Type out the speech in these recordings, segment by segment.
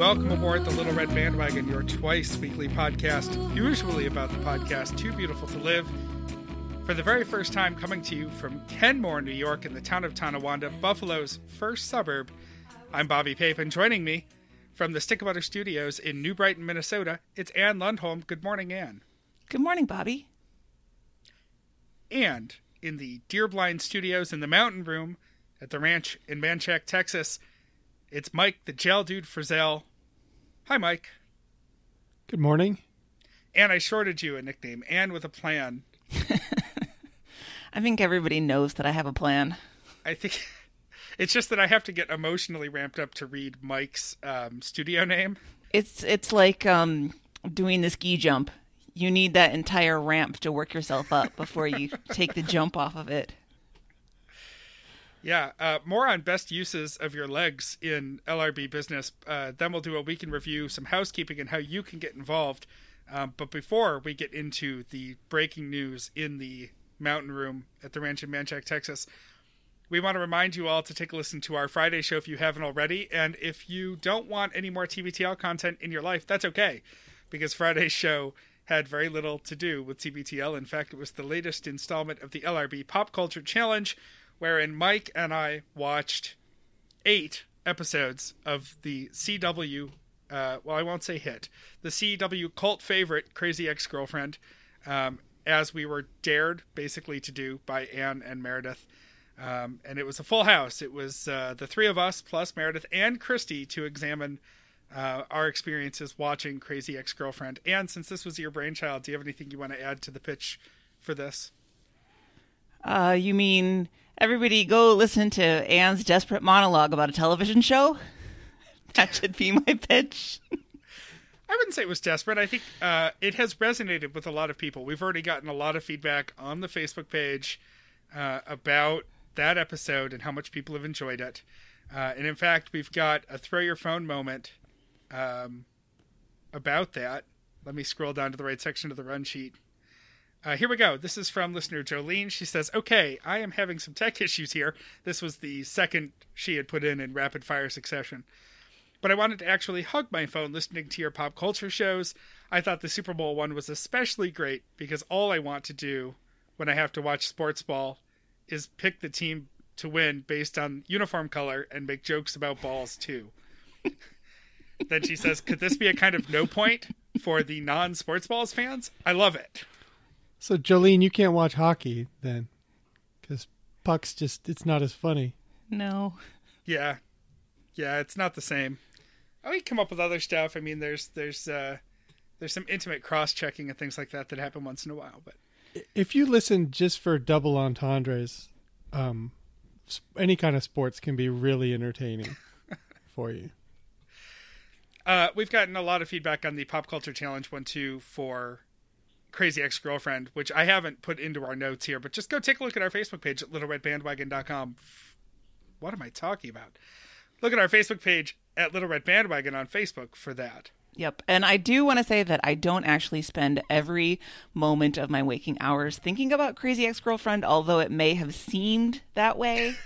Welcome aboard the Little Red Bandwagon, your twice-weekly podcast, usually about the podcast Too Beautiful to Live. For the very first time, coming to you from Kenmore, New York, in the town of Tonawanda, Buffalo's first suburb, I'm Bobby Papin. Joining me from the Stick of Butter Studios in New Brighton, Minnesota, it's Ann Lundholm. Good morning, Ann. Good morning, Bobby. And in the Deerblind Studios in the Mountain Room at the ranch in Manchac, Texas, it's Mike, the Gel Dude Frizzell. Hi, Mike. Good morning. Anne, I shorted you a nickname. Anne with a plan. I think everybody knows that I have a plan. I think it's just that I have to get emotionally ramped up to read Mike's studio name. It's like doing the ski jump. You need that entire ramp to work yourself up before you take the jump off of it. Yeah, more on best uses of your legs in LRB business. Then we'll do a week in review, some housekeeping, and how you can get involved. But before we get into the breaking news in the Mountain Room at the ranch in Manchac, Texas, we want to remind you all to take a listen to our Friday show if you haven't already. And if you don't want any more TBTL content in your life, that's okay, because Friday's show had very little to do with TBTL. In fact, it was the latest installment of the LRB Pop Culture Challenge, wherein Mike and I watched 8 episodes of the CW, well, I won't say hit, the CW cult favorite, Crazy Ex-Girlfriend, as we were dared, basically, to do by Anne and Meredith. And it was a full house. It was the three of us, plus Meredith and Christy, to examine our experiences watching Crazy Ex-Girlfriend. Anne, since this was your brainchild, do you have anything you want to add to the pitch for this? You mean... Everybody go listen to Anne's desperate monologue about a television show. That should be my pitch. I wouldn't say it was desperate. I think it has resonated with a lot of people. We've already gotten a lot of feedback on the Facebook page about that episode and how much people have enjoyed it. And in fact, we've got a throw your phone moment about that. Let me scroll down to the right section of the run sheet. Here we go. This is from listener Jolene. She says, "Okay, I am having some tech issues here." This was the second she had put in rapid fire succession. "But I wanted to actually hug my phone listening to your pop culture shows. I thought the Super Bowl one was especially great because all I want to do when I have to watch sports ball is pick the team to win based on uniform color and make jokes about balls too." Then she says, "Could this be a kind of no point for the non-sports balls fans? I love it." So, Jolene, you can't watch hockey then, because pucks just, it's not as funny. No. Yeah. Yeah, it's not the same. Oh, you come up with other stuff. I mean, there's some intimate cross-checking and things like that that happen once in a while. But if you listen just for double entendres, any kind of sports can be really entertaining for you. We've gotten a lot of feedback on the Pop Culture Challenge 1-2 for Crazy Ex-Girlfriend, which I haven't put into our notes here, but just go take a look at our Facebook page at littleredbandwagon.com. What am I talking about? Look at our Facebook page at Little Red Bandwagon on Facebook for that. Yep. And I do want to say that I don't actually spend every moment of my waking hours thinking about Crazy Ex-Girlfriend, although it may have seemed that way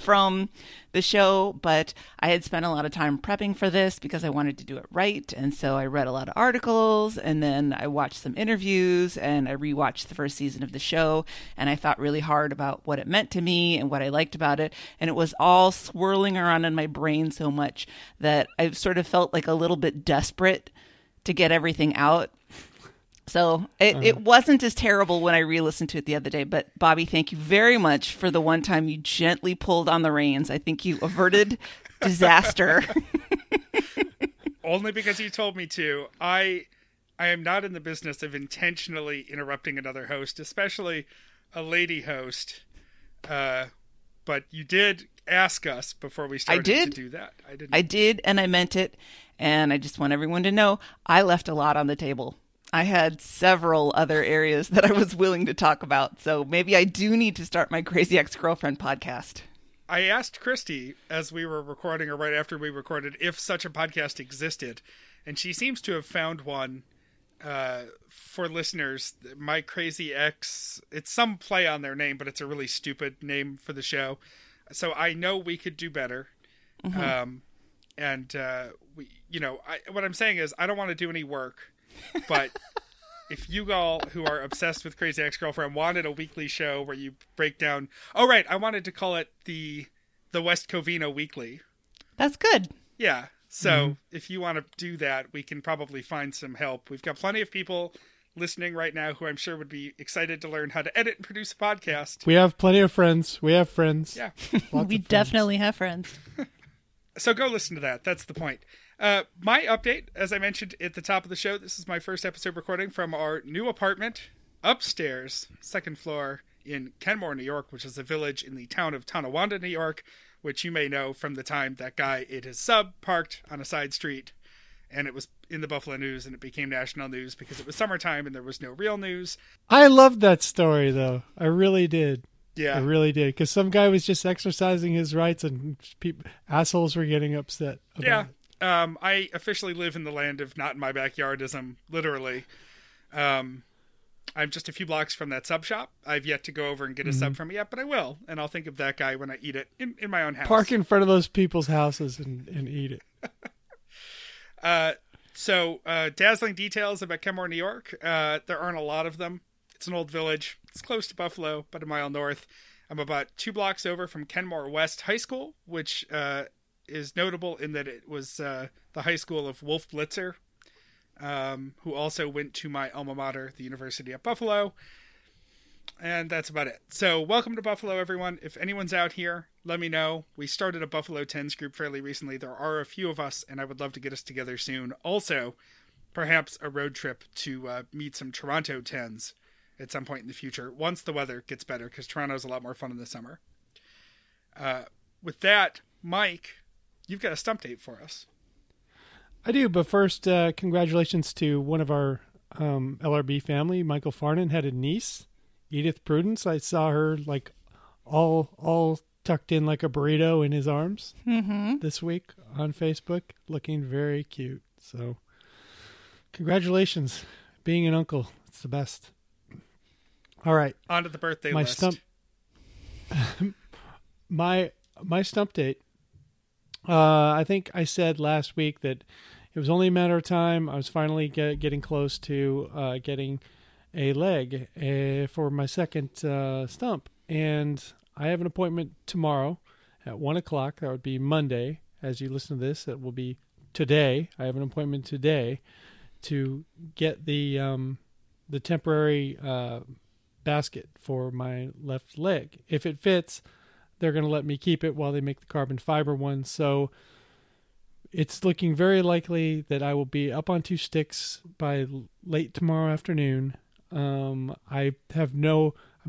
from the show. But I had spent a lot of time prepping for this because I wanted to do it right. And so I read a lot of articles, and then I watched some interviews, and I rewatched the first season of the show. And I thought really hard about what it meant to me and what I liked about it. And it was all swirling around in my brain so much that I sort of felt like a little bit desperate to get everything out. So it wasn't as terrible when I re-listened to it the other day. But Bobby, thank you very much for the one time you gently pulled on the reins. I think you averted disaster. Only because you told me to. I am not in the business of intentionally interrupting another host, especially a lady host. But you did ask us before we started to do that. I did, and I meant it. And I just want everyone to know I left a lot on the table. I had several other areas that I was willing to talk about. So maybe I do need to start my Crazy Ex-Girlfriend podcast. I asked Christy as we were recording, or right after we recorded, if such a podcast existed. And she seems to have found one for listeners. My Crazy Ex, it's some play on their name, but it's a really stupid name for the show. So I know we could do better. Mm-hmm. And we, you know, what I'm saying is I don't want to do any work, but if you all who are obsessed with Crazy Ex-Girlfriend wanted a weekly show where you break down, oh right, I wanted to call it the West Covina Weekly. That's good. Yeah. So if you want to do that, we can probably find some help. We've got plenty of people listening right now who I'm sure would be excited to learn how to edit and produce a podcast. We have plenty of friends. We have friends. Yeah. We definitely have friends. So go listen to that. That's the point. My update, as I mentioned at the top of the show, this is my first episode recording from our new apartment upstairs, second floor in Kenmore, New York, which is a village in the town of Tonawanda, New York, which you may know from the time that guy ate his sub parked on a side street. And it was in the Buffalo News, and it became national news because it was summertime and there was no real news. I loved that story, though. I really did. Yeah. I really did. Because some guy was just exercising his rights and assholes were getting upset about it. Yeah. I officially live in the land of not in my backyardism, literally. I'm just a few blocks from that sub shop. I've yet to go over and get a sub from it yet, but I will. And I'll think of that guy when I eat it in my own house. Park in front of those people's houses and eat it. So dazzling details about Kenmore, New York. There aren't a lot of them. It's an old village. It's close to Buffalo, but a mile north. I'm about 2 blocks over from Kenmore West High School, which is notable in that it was the high school of Wolf Blitzer, who also went to my alma mater, the University of Buffalo. And that's about it. So welcome to Buffalo, everyone. If anyone's out here, let me know. We started a Buffalo 10s group fairly recently. There are a few of us, and I would love to get us together soon. Also, perhaps a road trip to meet some Toronto 10s at some point in the future, once the weather gets better, because Toronto's a lot more fun in the summer. With that, Mike, you've got a stump date for us. I do, but first, congratulations to one of our LRB family. Michael Farnan had a niece, Edith Prudence. I saw her like all tucked in like a burrito in his arms this week on Facebook, looking very cute. So congratulations. Being an uncle, it's the best. All right. On to the birthday list. My stump date. I think I said last week that it was only a matter of time. I was finally getting close to getting a leg for my second stump, and I have an appointment tomorrow at 1 o'clock. That would be Monday. As you listen to this, it will be today. I have an appointment today to get the temporary basket for my left leg. If it fits, they're going to let me keep it while they make the carbon fiber one. So it's looking very likely that I will be up on 2 sticks by late tomorrow afternoon. I'm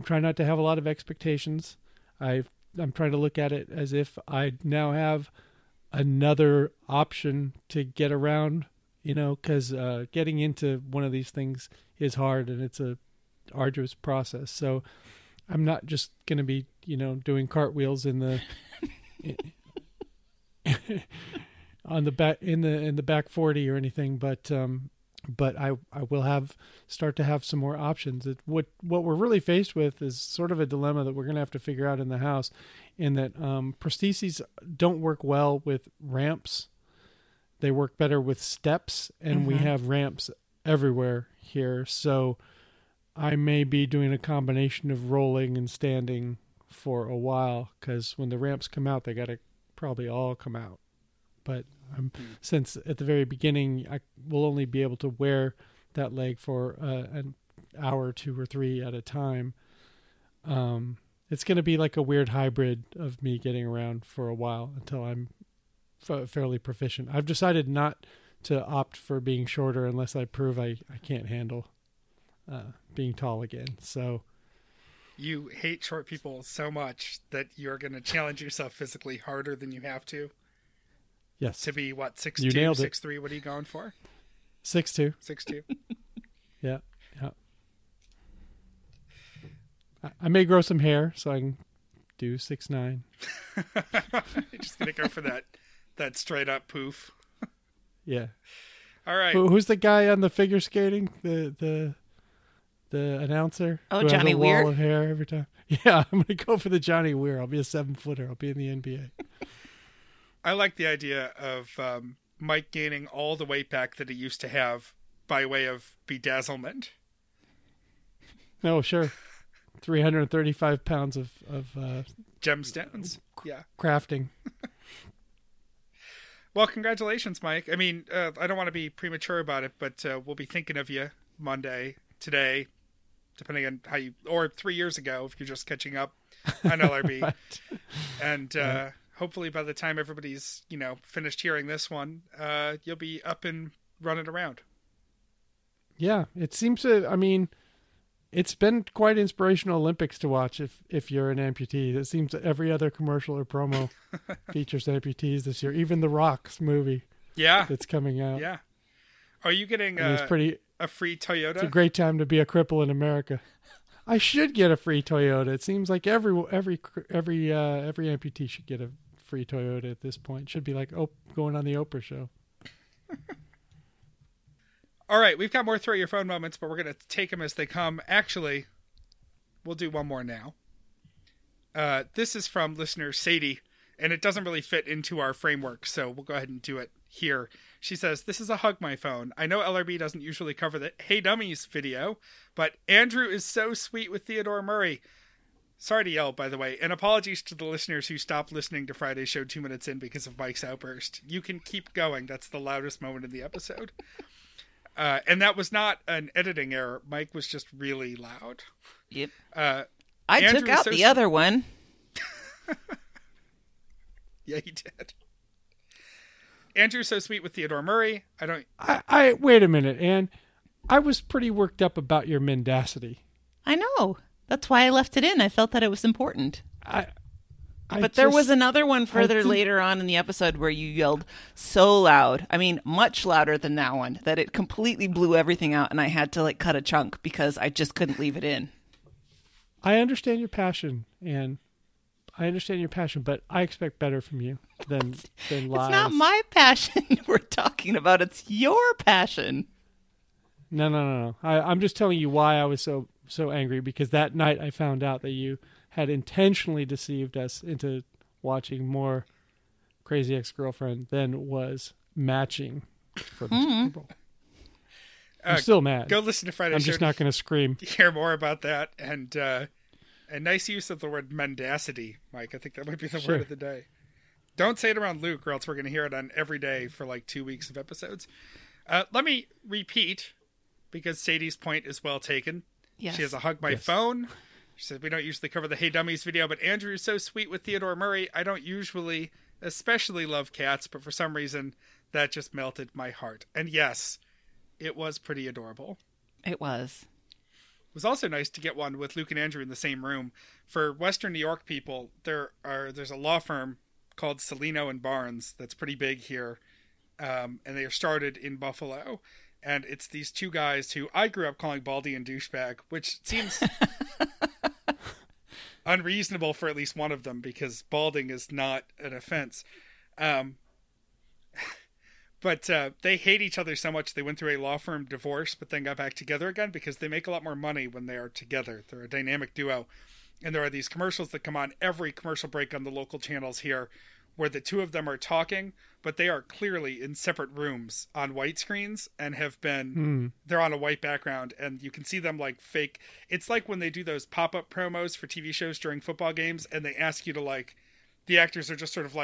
trying not to have a lot of expectations. I'm trying to look at it as if I now have another option to get around, you know, because getting into one of these things is hard and it's a arduous process. So I'm not just going to be, you know, doing cartwheels in the back 40 or anything, but I will start to have some more options. What we're really faced with is sort of a dilemma that we're going to have to figure out in the house, in that prostheses don't work well with ramps. They work better with steps, and we have ramps everywhere here. So I may be doing a combination of rolling and standing for a while, because when the ramps come out, they got to probably all come out. But since at the very beginning, I will only be able to wear that leg for an hour, 2 or 3 at a time. It's going to be like a weird hybrid of me getting around for a while until I'm fairly proficient. I've decided not to opt for being shorter unless I prove I can't handle being tall again. So you hate short people so much that you're going to challenge yourself physically harder than you have to. Yes. To be what, 6'2", 6'3", what are you going for? 6'2". 6'2". Yeah. Yeah. I may grow some hair so I can do 6'9". You're just going to go for that straight up poof. Yeah. All right. Who's the guy on the figure skating? The announcer? Oh, Johnny Weir. Wall of hair every time. Yeah, I'm going to go for the Johnny Weir. I'll be a 7-footer. I'll be in the NBA. I like the idea of Mike gaining all the weight back that he used to have by way of bedazzlement. No, sure. 335 pounds of gemstones. Yeah. Crafting. Well, congratulations, Mike. I mean, I don't want to be premature about it, but we'll be thinking of you Monday, today, depending on how you, or 3 years ago, if you're just catching up on LRB. Right. And yeah. Hopefully by the time everybody's, finished hearing this one, you'll be up and running around. Yeah. It seems to, it's been quite inspirational Olympics to watch if you're an amputee. It seems that every other commercial or promo features amputees this year. Even The Rock's movie, that's coming out. Yeah, are you getting a free Toyota? It's a great time to be a cripple in America. I should get a free Toyota. It seems like every amputee should get a free Toyota at this point. It should be like going on the Oprah show. All right, we've got more throw your phone moments, but we're going to take them as they come. Actually, we'll do one more now. This is from listener Sadie, and it doesn't really fit into our framework, so we'll go ahead and do it here. She says, this is a hug my phone. I know LRB doesn't usually cover the Hey Dummies video, but Andrew is so sweet with Theodore Murray. Sorry to yell, by the way, and apologies to the listeners who stopped listening to Friday's show 2 minutes in because of Mike's outburst. You can keep going. That's the loudest moment in the episode. And that was not an editing error. Mike was just really loud. Yep. I Andrew took out the other one. Yeah, he did. Andrew's so sweet with Theodore Murray. I wait a minute, Anne. I was pretty worked up about your mendacity. I know. That's why I left it in. I felt that it was important. There was another one later on in the episode where you yelled so loud, much louder than that one, that it completely blew everything out and I had to cut a chunk because I just couldn't leave it in. I understand your passion, Anne. But I expect better from you than lies. It's not my passion we're talking about. It's your passion. No. I'm just telling you why I was so angry, because that night I found out that you had intentionally deceived us into watching more Crazy Ex-Girlfriend than was matching for the Super Bowl. I'm still mad. Go listen to Friday's show. I'm just not going to scream. Hear more about that. And a nice use of the word mendacity, Mike. I think that might be the word of the day. Don't say it around Luke or else we're going to hear it on every day for 2 weeks of episodes. Let me repeat, because Sadie's point is well taken. Yes. She has a hug my phone. She said, we don't usually cover the Hey Dummies video, but Andrew is so sweet with Theodore Murray. I don't usually especially love cats, but for some reason, that just melted my heart. And yes, it was pretty adorable. It was. It was also nice to get one with Luke and Andrew in the same room. For Western New York people, there's a law firm called Salino & Barnes that's pretty big here, and they are started in Buffalo. And it's these two guys who I grew up calling Baldy and Douchebag, which seems... unreasonable for at least one of them, because balding is not an offense. But they hate each other so much they went through a law firm divorce, but then got back together again because they make a lot more money when they are together. They're a dynamic duo. And there are these commercials that come on every commercial break on the local channels here where the two of them are talking, but they are clearly in separate rooms on white screens and have been, they're on a white background and you can see them fake. It's like when they do those pop-up promos for TV shows during football games and they ask you to the actors are just sort of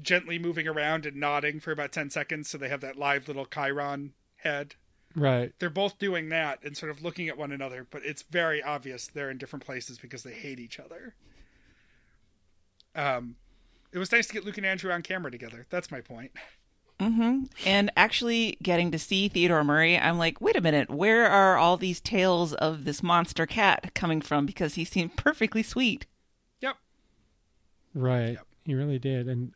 gently moving around and nodding for about 10 seconds. So they have that live little Chiron head. Right. They're both doing that and sort of looking at one another, but it's very obvious they're in different places because they hate each other. It was nice to get Luke and Andrew on camera together. That's my point. Mm-hmm. And actually getting to see Theodore Murray, I'm like, wait a minute, where are all these tales of this monster cat coming from? Because he seemed perfectly sweet. Yep. Right. Yep. He really did. And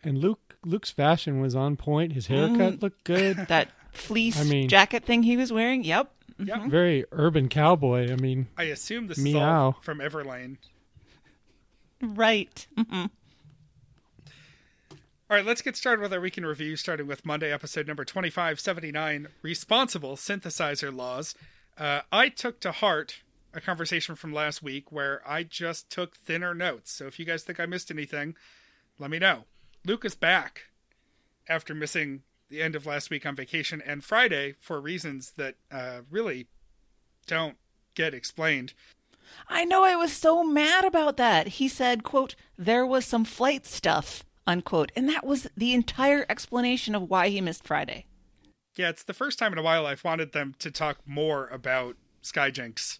Luke's fashion was on point. His haircut looked good. That fleece jacket thing he was wearing. Yep. Mm-hmm. Yep. Very urban cowboy. I assume this is all from Everlane. Right. Mm-hmm. All right, let's get started with our week in review, starting with Monday, episode number 2579, Responsible Synthesizer Laws. I took to heart a conversation from last week where I just took thinner notes. So if you guys think I missed anything, let me know. Luke is back. after missing the end of last week on vacation and Friday for reasons that really don't get explained. I know, I was so mad about that. He said, quote, there was some flight stuff, unquote. And that was the entire explanation of why he missed Friday. Yeah, it's the first time in a while I've wanted them to talk more about Skyjinx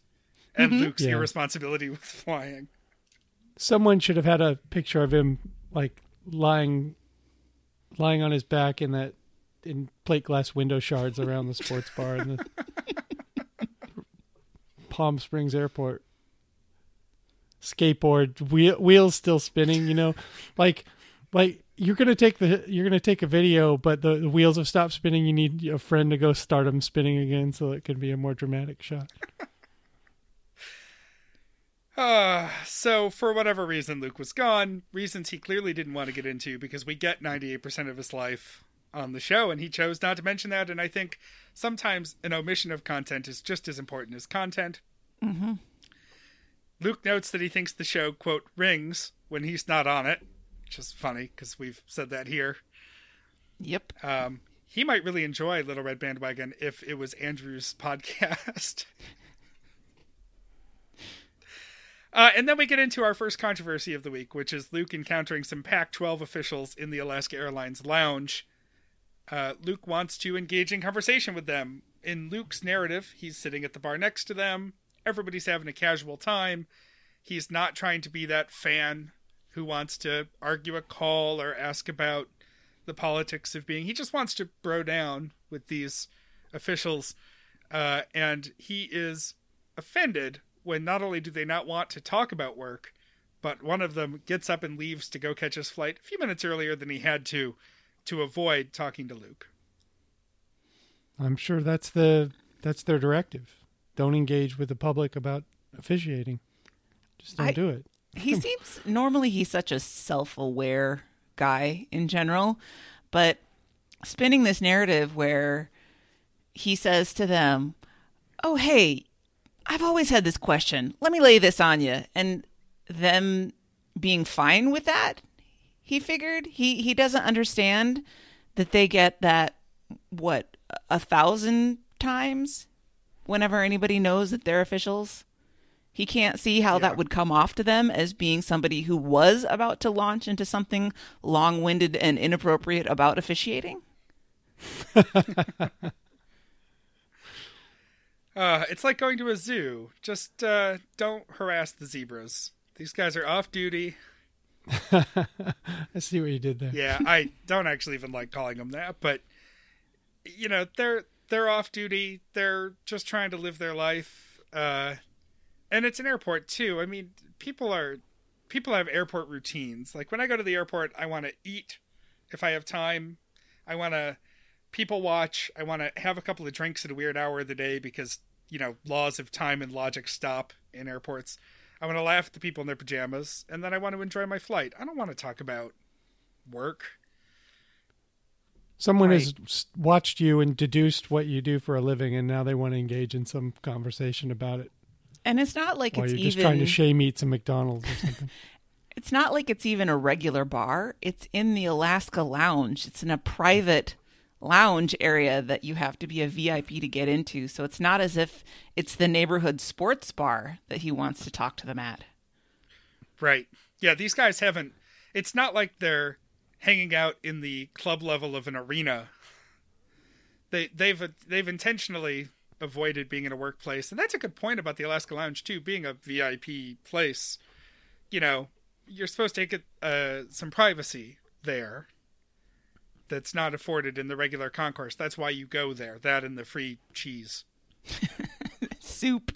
and Luke's irresponsibility with flying. Someone should have had a picture of him like lying on his back in plate glass window shards around the sports bar in the Palm Springs airport. Skateboard wheels still spinning, you know, like you're gonna take a video, but the wheels have stopped spinning. You need a friend to go start them spinning again, so it can be a more dramatic shot. So for whatever reason, Luke was gone, reasons he clearly didn't want to get into because we get 98% of his life on the show and he chose not to mention that. And I think sometimes an omission of content is just as important as content. Mm-hmm. Luke notes that he thinks the show, quote, rings when he's not on it, which is funny because we've said that here. Yep. He might really enjoy Little Red Bandwagon if it was Andrew's podcast. And then we get into our first controversy of the week, which is Luke encountering some Pac-12 officials in the Alaska Airlines lounge. Luke wants to engage in conversation with them. In Luke's narrative, he's sitting at the bar next to them. Everybody's having a casual time. He's not trying to be that fan who wants to argue a call or ask about the politics of being. He just wants to bro down with these officials. And he is offended when not only do they not want to talk about work, but one of them gets up and leaves to go catch his flight a few minutes earlier than he had to avoid talking to Luke. I'm sure that's their directive. Don't engage with the public about officiating. Just don't do it. He seems, normally he's such a self-aware guy in general, but spinning this narrative where he says to them, oh, hey, I've always had this question. Let me lay this on you. And them being fine with that, he figured he doesn't understand that they get that, 1,000 times whenever anybody knows that they're officials. He can't see how that would come off to them as being somebody who was about to launch into something long-winded and inappropriate about officiating. It's like going to a zoo. Just don't harass the zebras. These guys are off duty. I see what you did there. Yeah, I don't actually even like calling them that, but you know, they're off duty. They're just trying to live their life. And it's an airport too. I mean, people have airport routines. Like when I go to the airport, I want to eat if I have time. I want to people watch. I want to have a couple of drinks at a weird hour of the day because, you know, laws of time and logic stop in airports. I want to laugh at the people in their pajamas, and then I want to enjoy my flight. I don't want to talk about work. Someone has watched you and deduced what you do for a living, and now they want to engage in some conversation about it. And it's not like it's even... just trying to shame eat some McDonald's or something. It's not like it's even a regular bar. It's in the Alaska Lounge. It's in a private lounge area that you have to be a VIP to get into. So it's not as if it's the neighborhood sports bar that he wants to talk to them at. Right. Yeah, these guys haven't... It's not like they're hanging out in the club level of an arena. They've intentionally avoided being in a workplace. And that's a good point about the Alaska Lounge, too, being a VIP place. You know, you're supposed to get some privacy there. That's not afforded in the regular concourse. That's why you go there. That and the free cheese. Soup.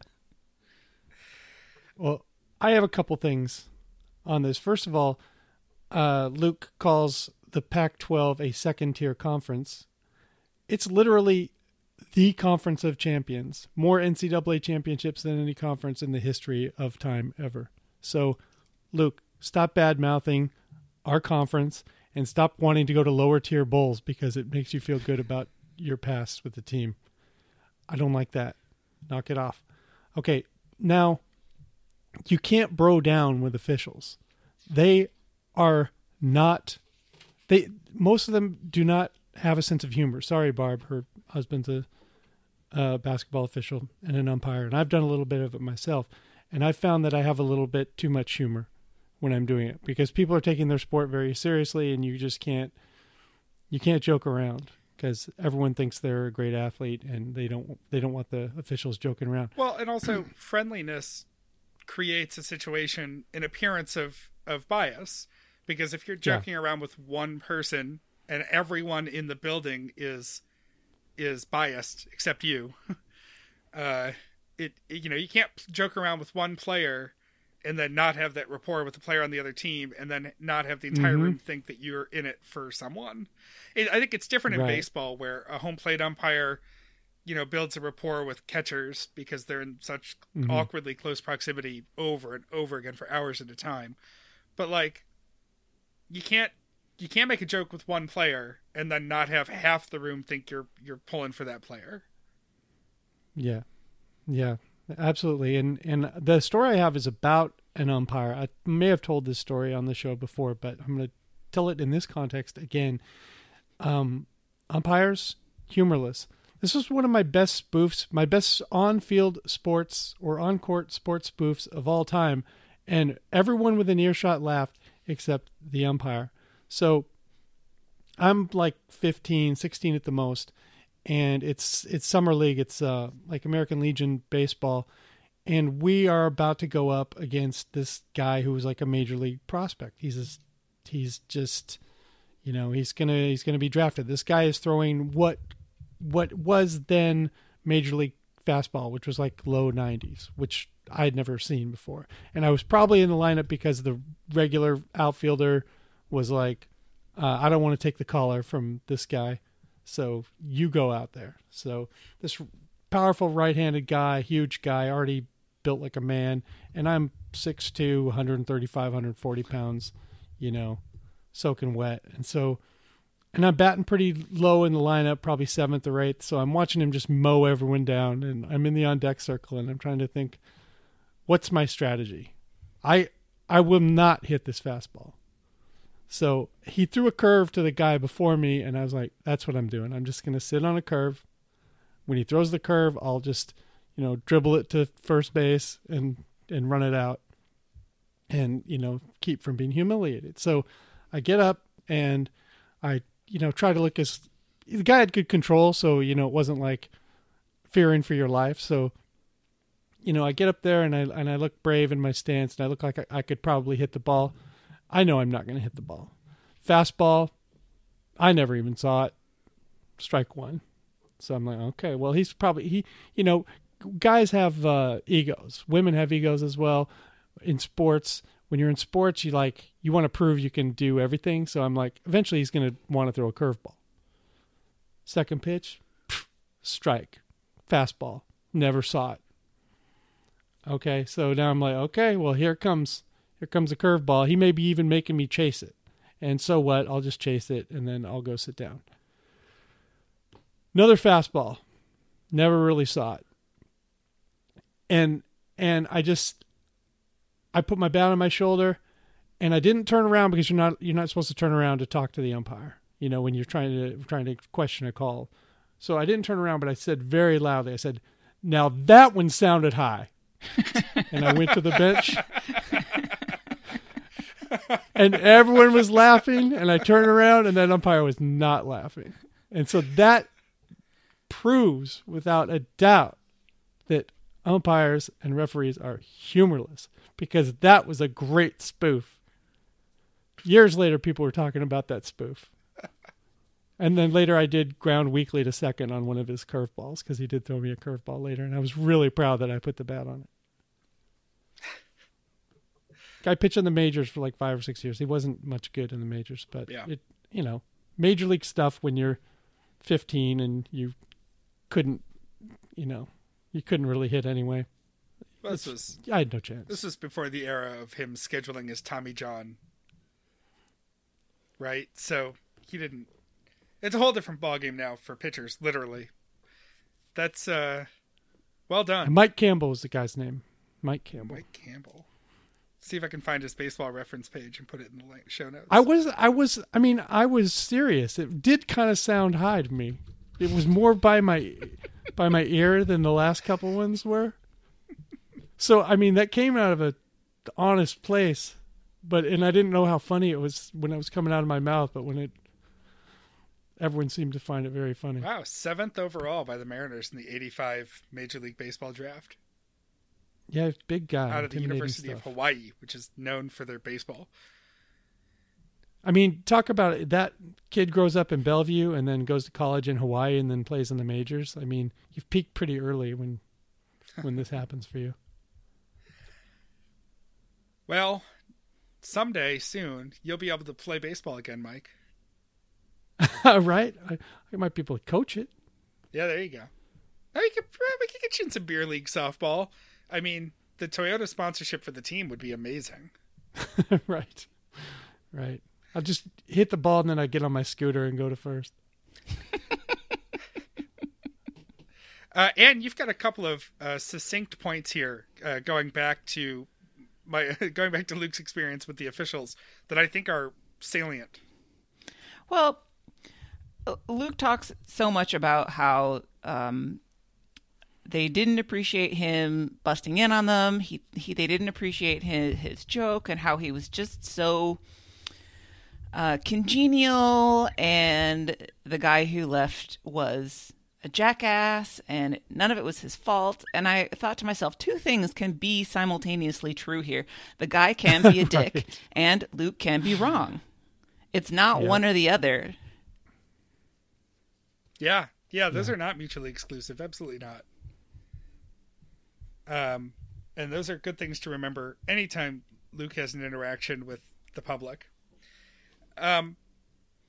Well, I have a couple things on this. First of all, Luke calls the Pac-12 a second-tier conference. It's literally the conference of champions. More NCAA championships than any conference in the history of time ever. So, Luke, stop bad-mouthing our conference. And stop wanting to go to lower tier bowls because it makes you feel good about your past with the team. I don't like that. Knock it off. Okay, now, you can't bro down with officials. They are not... most of them do not have a sense of humor. Sorry, Barb. Her husband's a basketball official and an umpire, and I've done a little bit of it myself, and I've found that I have a little bit too much humor when I'm doing it, because people are taking their sport very seriously, and you just can't joke around, because everyone thinks they're a great athlete, and they don't want the officials joking around. Well, and also friendliness creates a situation, an appearance of bias, because if you're joking around with one person and everyone in the building is biased except you, you can't joke around with one player and then not have that rapport with the player on the other team, and then not have the entire room think that you're in it for someone. I think it's different in baseball, where a home plate umpire, builds a rapport with catchers because they're in such awkwardly close proximity over and over again for hours at a time. But like, you can't make a joke with one player and then not have half the room think you're pulling for that player. Yeah. Yeah. Absolutely. And the story I have is about an umpire. I may have told this story on the show before, but I'm going to tell it in this context again. Umpires, humorless. This was one of my best spoofs, my best on-field sports or on-court sports spoofs of all time. And everyone within earshot laughed except the umpire. So I'm like 15, 16 at the most. And it's summer league. It's like American Legion baseball. And we are about to go up against this guy who was like a major league prospect. He's going to be drafted. This guy is throwing what was then major league fastball, which was like low 90s, which I had never seen before. And I was probably in the lineup because the regular outfielder was like, I don't want to take the collar from this guy. So you go out there. So this powerful right-handed guy, huge guy, already built like a man. And I'm 6'2", 135, 140 pounds, soaking wet. And I'm batting pretty low in the lineup, probably 7th or 8th. So I'm watching him just mow everyone down. And I'm in the on-deck circle, and I'm trying to think, what's my strategy? I will not hit this fastball. So he threw a curve to the guy before me, and I was like, that's what I'm doing. I'm just going to sit on a curve. When he throws the curve, I'll just, dribble it to first base and run it out and, keep from being humiliated. So I get up and I, try to look as the guy had good control. So, it wasn't like fearing for your life. So, I get up there and I look brave in my stance, and I look like I could probably hit the ball. I know I'm not going to hit the ball. Fastball, I never even saw it. Strike one. So I'm like, okay, well, he's probably, guys have egos. Women have egos as well in sports. When you're in sports, you want to prove you can do everything. So I'm like, eventually he's going to want to throw a curveball. Second pitch, strike. Fastball, never saw it. Okay, so now I'm like, okay, well, here comes a curveball. He may be even making me chase it. And so what? I'll just chase it, and then I'll go sit down. Another fastball. Never really saw it. And I put my bat on my shoulder, and I didn't turn around, because you're not supposed to turn around to talk to the umpire, when you're trying to question a call. So I didn't turn around, but I said very loudly, I said, "Now that one sounded high." And I went to the bench. And everyone was laughing, and I turned around, and that umpire was not laughing. And so that proves without a doubt that umpires and referees are humorless, because that was a great spoof. Years later, people were talking about that spoof. And then later I did ground weakly to second on one of his curveballs, because he did throw me a curveball later, and I was really proud that I put the bat on it. I pitched in the majors for like 5 or 6 years. He wasn't much good in the majors, but it major league stuff when you're 15 and you couldn't, really hit anyway. Well, I had no chance. This was before the era of him scheduling his Tommy John. Right. So he didn't, it's a whole different ballgame now for pitchers. Literally. That's well done. And Mike Campbell was the guy's name. Mike Campbell. see if I can find his baseball reference page and put it in the show notes. I was serious. It did kind of sound high to me. It was more by my ear than the last couple ones were. So, I mean, that came out of a honest place, and I didn't know how funny it was when it was coming out of my mouth, but everyone seemed to find it very funny. Wow, 7th overall by the Mariners in the 85 Major League Baseball draft. Yeah, big guy. Out of the University of Hawaii, which is known for their baseball. I mean, talk about it. That kid grows up in Bellevue and then goes to college in Hawaii and then plays in the majors. I mean, you've peaked pretty early when this happens for you. Well, someday soon, you'll be able to play baseball again, Mike. Right? I might be able to coach it. Yeah, there you go. We could get you in some beer league softball. I mean, the Toyota sponsorship for the team would be amazing. Right. I'll just hit the ball and then I get on my scooter and go to first. And you've got a couple of succinct points here, going back to Luke's experience with the officials that I think are salient. Well, Luke talks so much about how they didn't appreciate him busting in on them. They didn't appreciate his joke and how he was just so congenial, and the guy who left was a jackass and none of it was his fault. And I thought to myself, two things can be simultaneously true here. The guy can be a dick and Luke can be wrong. It's not one or the other. Yeah. Those are not mutually exclusive. Absolutely not. And those are good things to remember anytime Luke has an interaction with the public.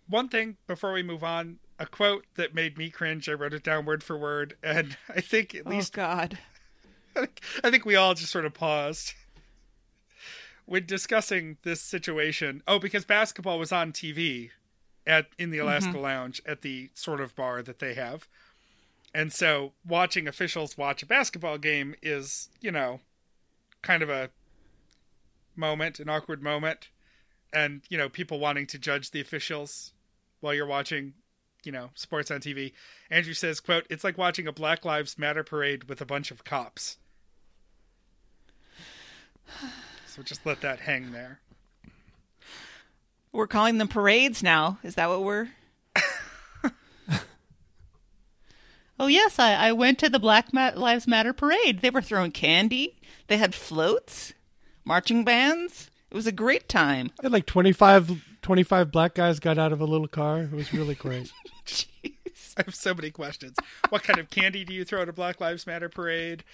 One thing before we move on, a quote that made me cringe. I wrote it down word for word, and I think at least God, I think we all just sort of paused when discussing this situation. Oh, because basketball was on TV in the Alaska Lounge at the sort of bar that they have. And so watching officials watch a basketball game is, kind of a moment, an awkward moment. And, people wanting to judge the officials while you're watching, sports on TV. Andrew says, quote, "It's like watching a Black Lives Matter parade with a bunch of cops." So just let that hang there. We're calling them parades now. Is that what we're... Oh, yes, I went to the Black Lives Matter parade. They were throwing candy. They had floats, marching bands. It was a great time. I had like 25 black guys got out of a little car. It was really great. Jeez. I have so many questions. What kind of candy do you throw at a Black Lives Matter parade?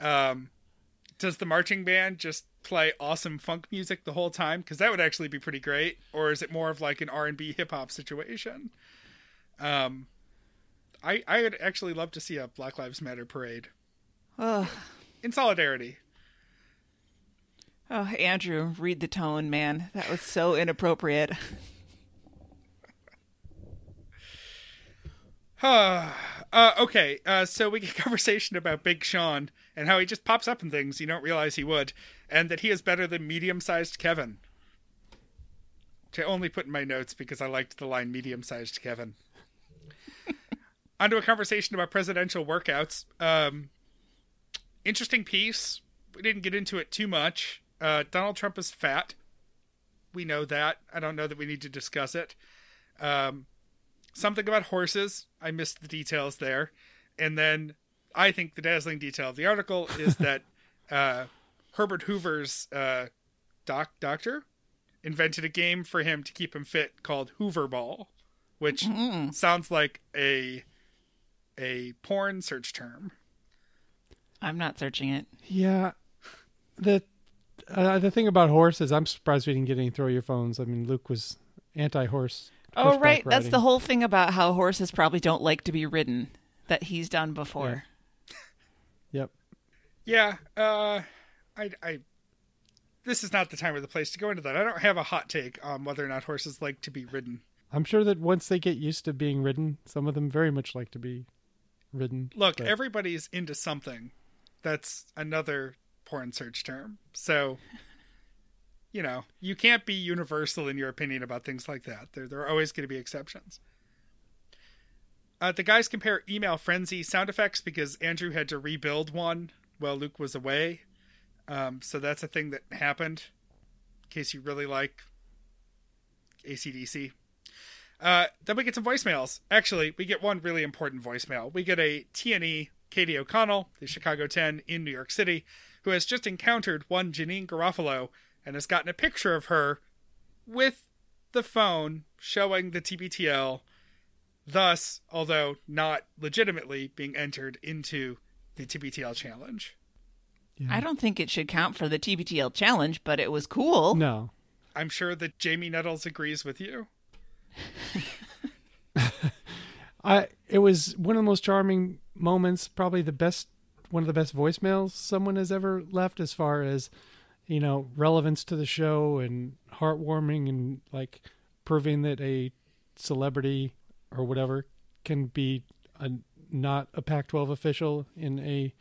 Does the marching band just play awesome funk music the whole time? Because that would actually be pretty great. Or is it more of like an R&B hip-hop situation? I would actually love to see a Black Lives Matter parade. Ugh. In solidarity. Oh, Andrew, read the tone, man. That was so inappropriate. Okay, so we get a conversation about Big Sean and how he just pops up in things you don't realize he would, and that he is better than medium-sized Kevin. Which I only put in my notes because I liked the line medium-sized Kevin. Onto a conversation about presidential workouts. Interesting piece. We didn't get into it too much. Donald Trump is fat. We know that. I don't know that we need to discuss it. Something about horses. I missed the details there. And then I think the dazzling detail of the article is that Herbert Hoover's doctor invented a game for him to keep him fit called Hoover Ball, which sounds like a porn search term. I'm not searching it. Yeah. The thing about horses, I'm surprised we didn't get any throw your phones. I mean, Luke was anti-horse. Oh, right. Riding. That's the whole thing about how horses probably don't like to be ridden that he's done before. Yeah. Yep. Yeah. This is not the time or the place to go into that. I don't have a hot take on whether or not horses like to be ridden. I'm sure that once they get used to being ridden, some of them very much like to be ridden. Look, but... everybody's into something. That's another porn search term. So you know, you can't be universal in your opinion about things like that. There are always going to be exceptions. The guys compare email frenzy sound effects because Andrew had to rebuild one while Luke was away. So that's a thing that happened, in case you really like AC/DC. Then we get some voicemails. Actually, we get one really important voicemail. We get a TNE Katie O'Connell, the Chicago 10 in New York City, who has just encountered one Jeanine Garofalo and has gotten a picture of her with the phone showing the TBTL, thus, although not legitimately, being entered into the TBTL challenge. Yeah. I don't think it should count for the TBTL challenge, but it was cool. No. I'm sure that Jamie Nettles agrees with you. It was one of the most charming moments, probably the best, one of the best voicemails someone has ever left as far as, you know, relevance to the show and heartwarming and like proving that a celebrity or whatever can be not a Pac-12 official in a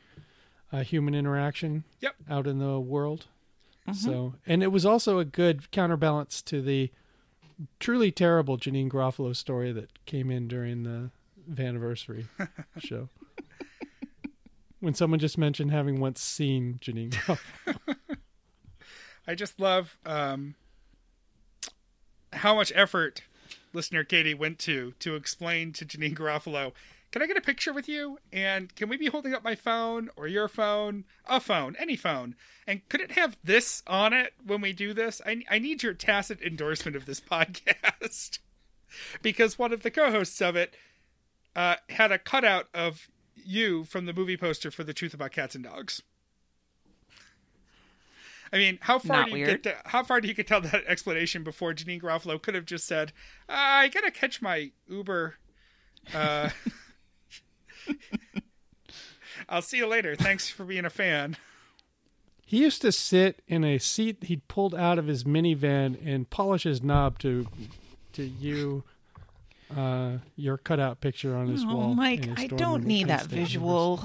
human interaction out in the world. Mm-hmm. So, and it was also a good counterbalance to the truly terrible Jeanine Garofalo story that came in during the Vanniversary show. When someone just mentioned having once seen Jeanine Garofalo. I just love how much effort listener Katie went to explain to Jeanine Garofalo, can I get a picture with you? And can we be holding up my phone or your phone? A phone, any phone. And could it have this on it when we do this? I need your tacit endorsement of this podcast. Because one of the co-hosts of it had a cutout of you from the movie poster for The Truth About Cats and Dogs. I mean, how far do you get tell that explanation before Jeanine Garofalo could have just said, I got to catch my Uber. I'll see you later. Thanks for being a fan. He used to sit in a seat he'd pulled out of his minivan and polish his knob to you, your cutout picture on his wall. Oh, Mike, I don't need that visual.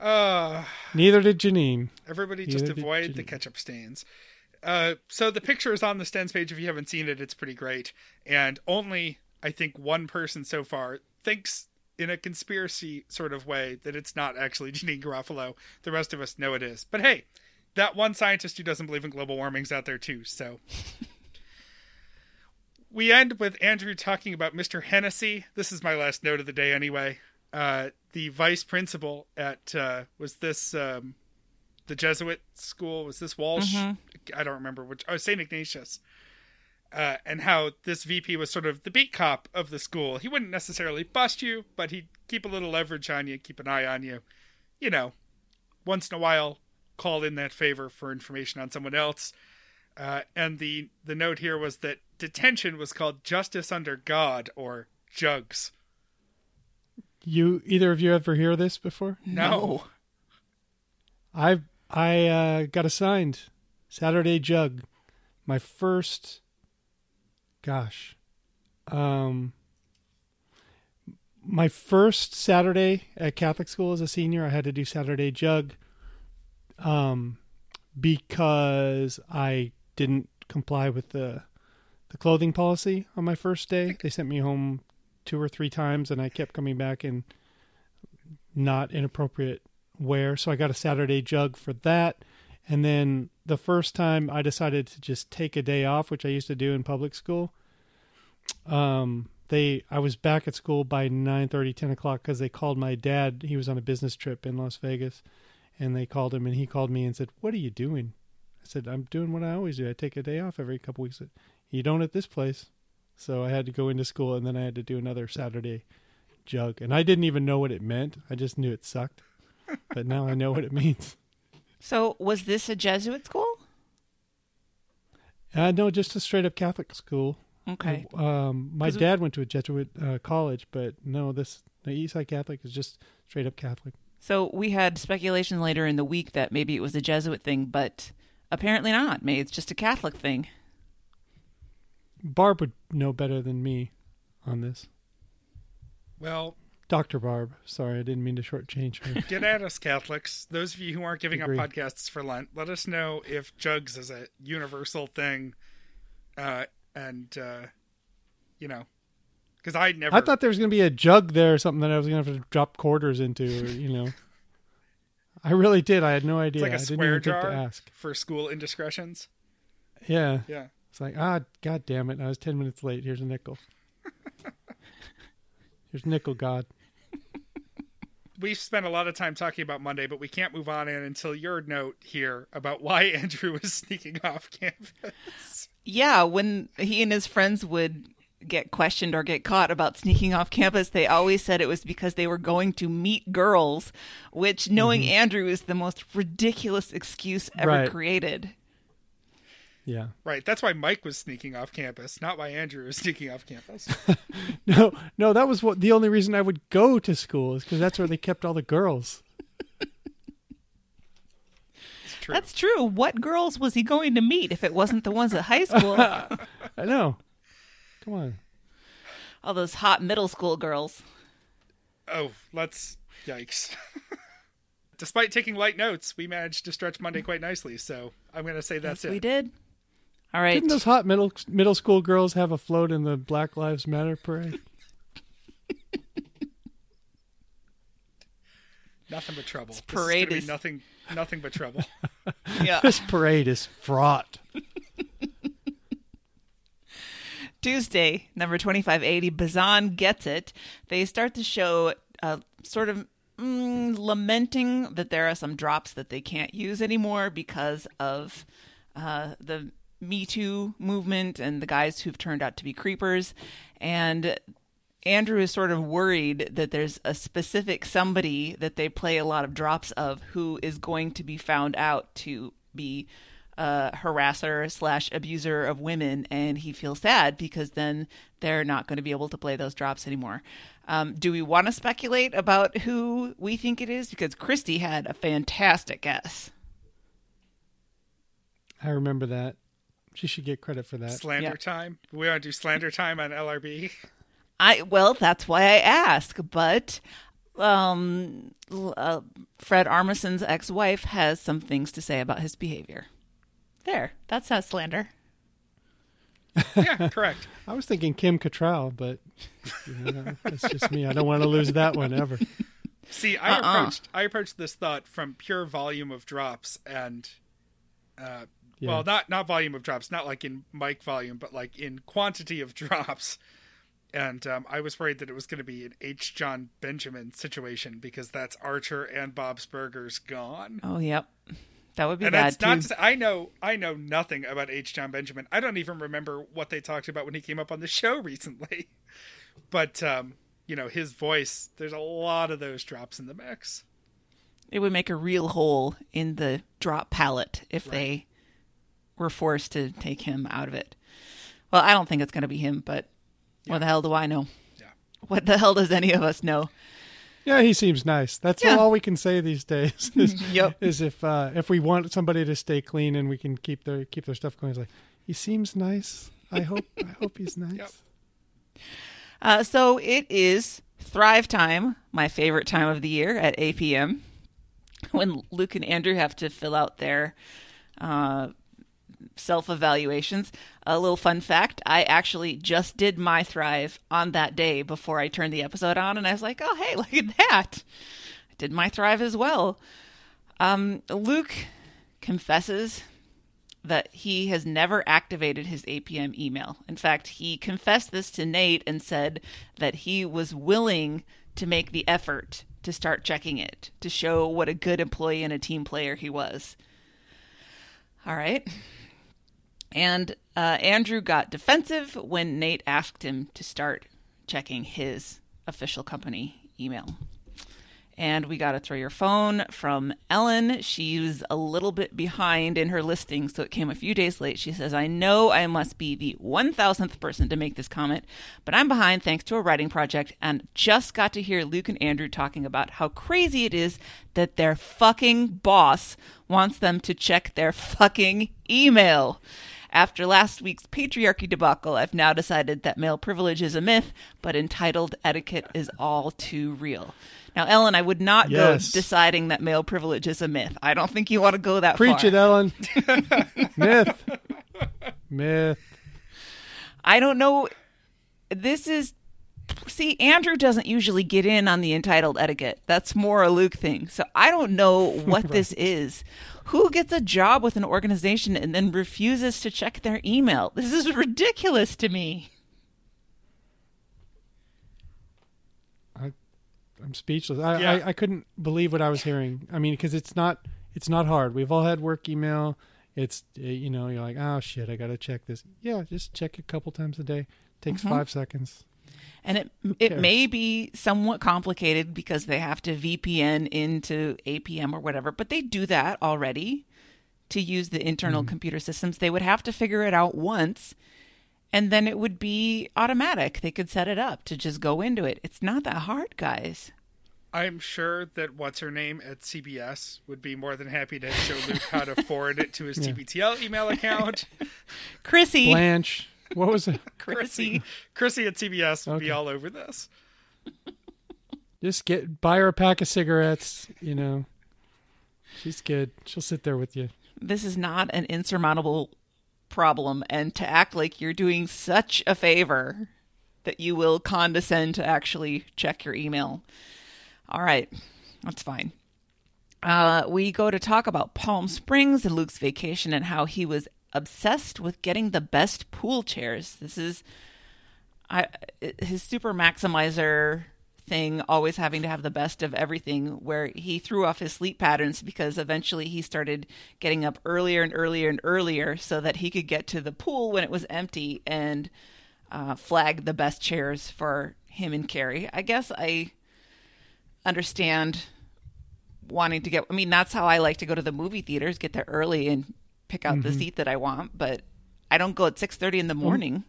Neither did Jeanine. Everybody just avoid the ketchup stains. So the picture is on the Stens page. If you haven't seen it, it's pretty great. And only, I think, one person so far thinks in a conspiracy sort of way that it's not actually Jeanine Garofalo. The rest of us know it is. But hey, that one scientist who doesn't believe in global warming's out there too. So we end with Andrew talking about Mr. Hennessy. This is my last note of the day anyway. The vice principal at, was this, the Jesuit school, was this Walsh? Mm-hmm. I don't remember which. Oh, St. Ignatius. And how this VP was sort of the beat cop of the school. He wouldn't necessarily bust you, but he'd keep a little leverage on you, keep an eye on you. You know, once in a while, call in that favor for information on someone else. And the note here was that detention was called justice under God or jugs. Either of you ever hear this before? No. I got assigned Saturday Jug, my first, my first Saturday at Catholic school as a senior. I had to do Saturday Jug, because I didn't comply with the clothing policy on my first day. They sent me home 2 or 3 times, and I kept coming back in not inappropriate wear. So I got a Saturday Jug for that. And then the first time I decided to just take a day off, which I used to do in public school, I was back at school by 9:30, 10 o'clock, because they called my dad. He was on a business trip in Las Vegas, and they called him, and he called me and said, "What are you doing?" I said, "I'm doing what I always do. I take a day off every couple weeks." "You don't at this place." So I had to go into school, and then I had to do another Saturday Jug. And I didn't even know what it meant. I just knew it sucked. But now I know what it means. So was this a Jesuit school? No, just a straight-up Catholic school. Okay. My dad went to a Jesuit college, but no, the Eastside Catholic is just straight-up Catholic. So we had speculation later in the week that maybe it was a Jesuit thing, but apparently not. Maybe it's just a Catholic thing. Barb would know better than me on this. Well, Dr. Barb. Sorry, I didn't mean to shortchange her. Get at us, Catholics. Those of you who aren't giving up podcasts for Lent, let us know if jugs is a universal thing. You know, because I thought there was going to be a jug there or something that I was going to have to drop quarters into, or, you know. I really did. I had no idea. It's like a swear jar for school indiscretions. Yeah. Yeah. It's like, God damn it. I was 10 minutes late. Here's a nickel. Here's nickel, God. We've spent a lot of time talking about Monday, but we can't move on in until your note here about why Andrew was sneaking off campus. Yeah, when he and his friends would get questioned or get caught about sneaking off campus, they always said it was because they were going to meet girls, which, knowing Andrew, is the most ridiculous excuse ever created. Yeah. Right. That's why Mike was sneaking off campus, not why Andrew was sneaking off campus. No, that was the only reason I would go to school, is because that's where they kept all the girls. True. That's true. What girls was he going to meet if it wasn't the ones at high school? I know. Come on. All those hot middle school girls. Oh, yikes. Despite taking light notes, we managed to stretch Monday quite nicely, so I'm going to say that's it. We did. All right. Didn't those hot middle school girls have a float in the Black Lives Matter parade? Nothing but trouble. This parade is nothing but trouble. Yeah. This parade is fraught. Tuesday, number 2580, Bazan gets it. They start the show sort of lamenting that there are some drops that they can't use anymore because of the Me Too movement and the guys who've turned out to be creepers. And Andrew is sort of worried that there's a specific somebody that they play a lot of drops of who is going to be found out to be a harasser / abuser of women, and he feels sad because then they're not going to be able to play those drops anymore. Do we want to speculate about who we think it is? Because Christy had a fantastic guess. I remember that. She should get credit for that. Slander time? We want to do slander time on LRB? Well, that's why I ask, but Fred Armisen's ex-wife has some things to say about his behavior. There, that's not slander. Yeah, correct. I was thinking Kim Cattrall, but that's just me. I don't want to lose that one ever. See, I approached this thought from pure volume of drops, and well, not volume of drops, not like in mic volume, but like in quantity of drops. And I was worried that it was going to be an H. John Benjamin situation because that's Archer and Bob's Burgers gone. Oh, yep. That would be bad, too. I know nothing about H. John Benjamin. I don't even remember what they talked about when he came up on the show recently. But, his voice, there's a lot of those drops in the mix. It would make a real hole in the drop palette if they were forced to take him out of it. Well, I don't think it's going to be him, but what the hell do I know? Yeah. What the hell does any of us know? Yeah, he seems nice. That's all we can say these days. Is if we want somebody to stay clean and we can keep their stuff clean, it's like, he seems nice. I hope he's nice. Yep. So it is Thrive Time, my favorite time of the year at APM, when Luke and Andrew have to fill out their self-evaluations. A little fun fact, I actually just did my Thrive on that day before I turned the episode on, and I was like, oh, hey, look at that. I did my Thrive as well. Luke confesses that he has never activated his APM email. In fact, he confessed this to Nate and said that he was willing to make the effort to start checking it, to show what a good employee and a team player he was. All right. And Andrew got defensive when Nate asked him to start checking his official company email. And we got a throw your phone from Ellen. She's a little bit behind in her listing, so it came a few days late. She says, I know I must be the 1,000th person to make this comment, but I'm behind thanks to a writing project and just got to hear Luke and Andrew talking about how crazy it is that their fucking boss wants them to check their fucking email. after last week's patriarchy debacle, I've now decided that male privilege is a myth, but entitled etiquette is all too real. Now, Ellen, I would not go deciding that male privilege is a myth. I don't think you want to go that far. Preach it, Ellen. Myth. Myth. I don't know. This is... See, Andrew doesn't usually get in on the entitled etiquette. That's more a Luke thing. So I don't know what right. this is. Who gets a job with an organization and then refuses to check their email? This is ridiculous to me. I'm speechless. I couldn't believe what I was hearing. I mean, because it's not hard. We've all had work email. It's, you know, you're like, oh, shit, I got to check this. Yeah, just check a couple times a day. Takes 5 seconds. And it may be somewhat complicated because they have to VPN into APM or whatever, but they do that already to use the internal computer systems. They would have to figure it out once, and then it would be automatic. They could set it up to just go into it. It's not that hard, guys. I'm sure that what's-her-name at CBS would be more than happy to show Luke how to forward it to his TBTL email account. Chrissy. Blanche. What was it? Chrissy at CBS would be all over this. Just buy her a pack of cigarettes, you know. She's good. She'll sit there with you. This is not an insurmountable problem, and to act like you're doing such a favor that you will condescend to actually check your email. All right. That's fine. We go to talk about Palm Springs and Luke's vacation and how he was obsessed with getting the best pool chairs. This is his super maximizer thing, always having to have the best of everything, where he threw off his sleep patterns because eventually he started getting up earlier and earlier and earlier so that he could get to the pool when it was empty and flag the best chairs for him and Carrie. I guess I understand wanting to get, I mean, that's how I like to go to the movie theaters, get there early and pick out the seat that I want, but I don't go at 6:30 in the morning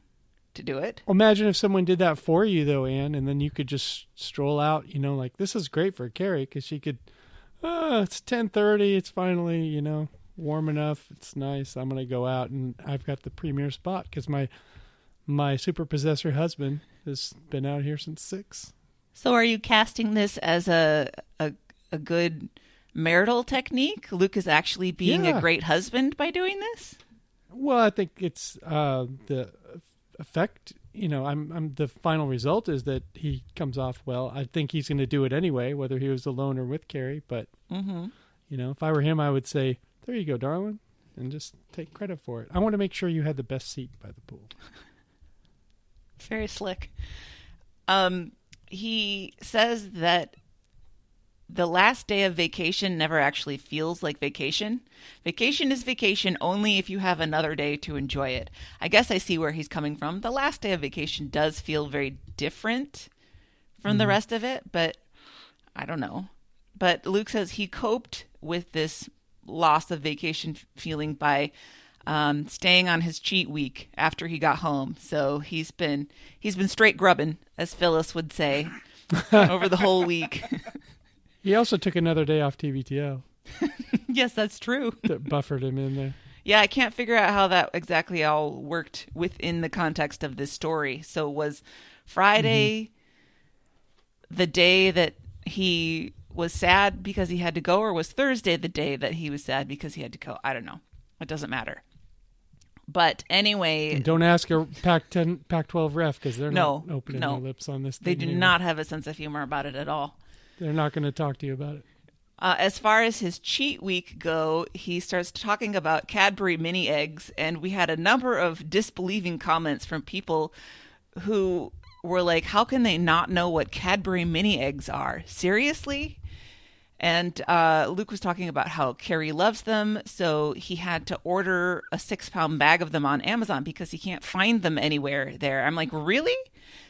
to do it. Imagine if someone did that for you, though, Anne, and then you could just stroll out, you know, like, this is great for Carrie because she could, it's 10:30, it's finally, you know, warm enough, it's nice, I'm going to go out, and I've got the premier spot because my super possessor husband has been out here since 6. So are you casting this as a good marital technique? Luke is actually being a great husband by doing this? Well, I think it's the effect, you know, I'm the final result is that he comes off well. I think he's going to do it anyway, whether he was alone or with Carrie, but you know, if I were him, I would say, there you go, darling, and just take credit for it. I want to make sure you had the best seat by the pool. Very slick. He says that the last day of vacation never actually feels like vacation. Vacation is vacation only if you have another day to enjoy it. I guess I see where he's coming from. The last day of vacation does feel very different from the rest of it, but I don't know. But Luke says he coped with this loss of vacation feeling by staying on his cheat week after he got home. So he's been straight grubbing, as Phyllis would say, over the whole week. He also took another day off TVTL. Yes, that's true. That buffered him in there. Yeah, I can't figure out how that exactly all worked within the context of this story. So was Friday the day that he was sad because he had to go, or was Thursday the day that he was sad because he had to go? I don't know. It doesn't matter. But anyway... And don't ask your Pac-12 ref because they're not opening their lips on this thing. They do not have a sense of humor about it at all. They're not going to talk to you about it. As far as his cheat week go, he starts talking about Cadbury mini eggs, and we had a number of disbelieving comments from people who were like, how can they not know what Cadbury mini eggs are? Seriously? And Luke was talking about how Carrie loves them, so he had to order a 6-pound bag of them on Amazon because he can't find them anywhere there. I'm like, really?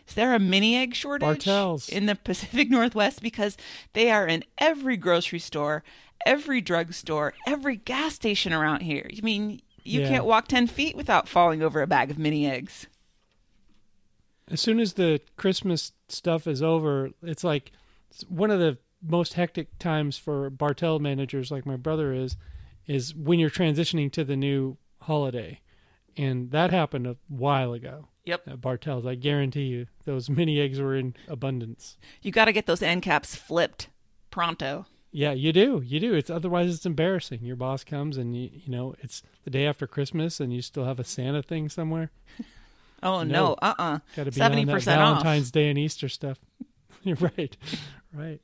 Is there a mini egg shortage in the Pacific Northwest? Because they are in every grocery store, every drugstore, every gas station around here. I mean, you can't walk 10 feet without falling over a bag of mini eggs. As soon as the Christmas stuff is over, it's like one of the most hectic times for Bartell managers like my brother is when you're transitioning to the new holiday. And that happened a while ago. Yep. At Bartels, I guarantee you those mini eggs were in abundance. You got to get those end caps flipped pronto. Yeah, you do. You do. It's otherwise it's embarrassing. Your boss comes and you know, it's the day after Christmas and you still have a Santa thing somewhere. Oh no. Got to be 70% off. Valentine's Day and Easter stuff. Right. Right.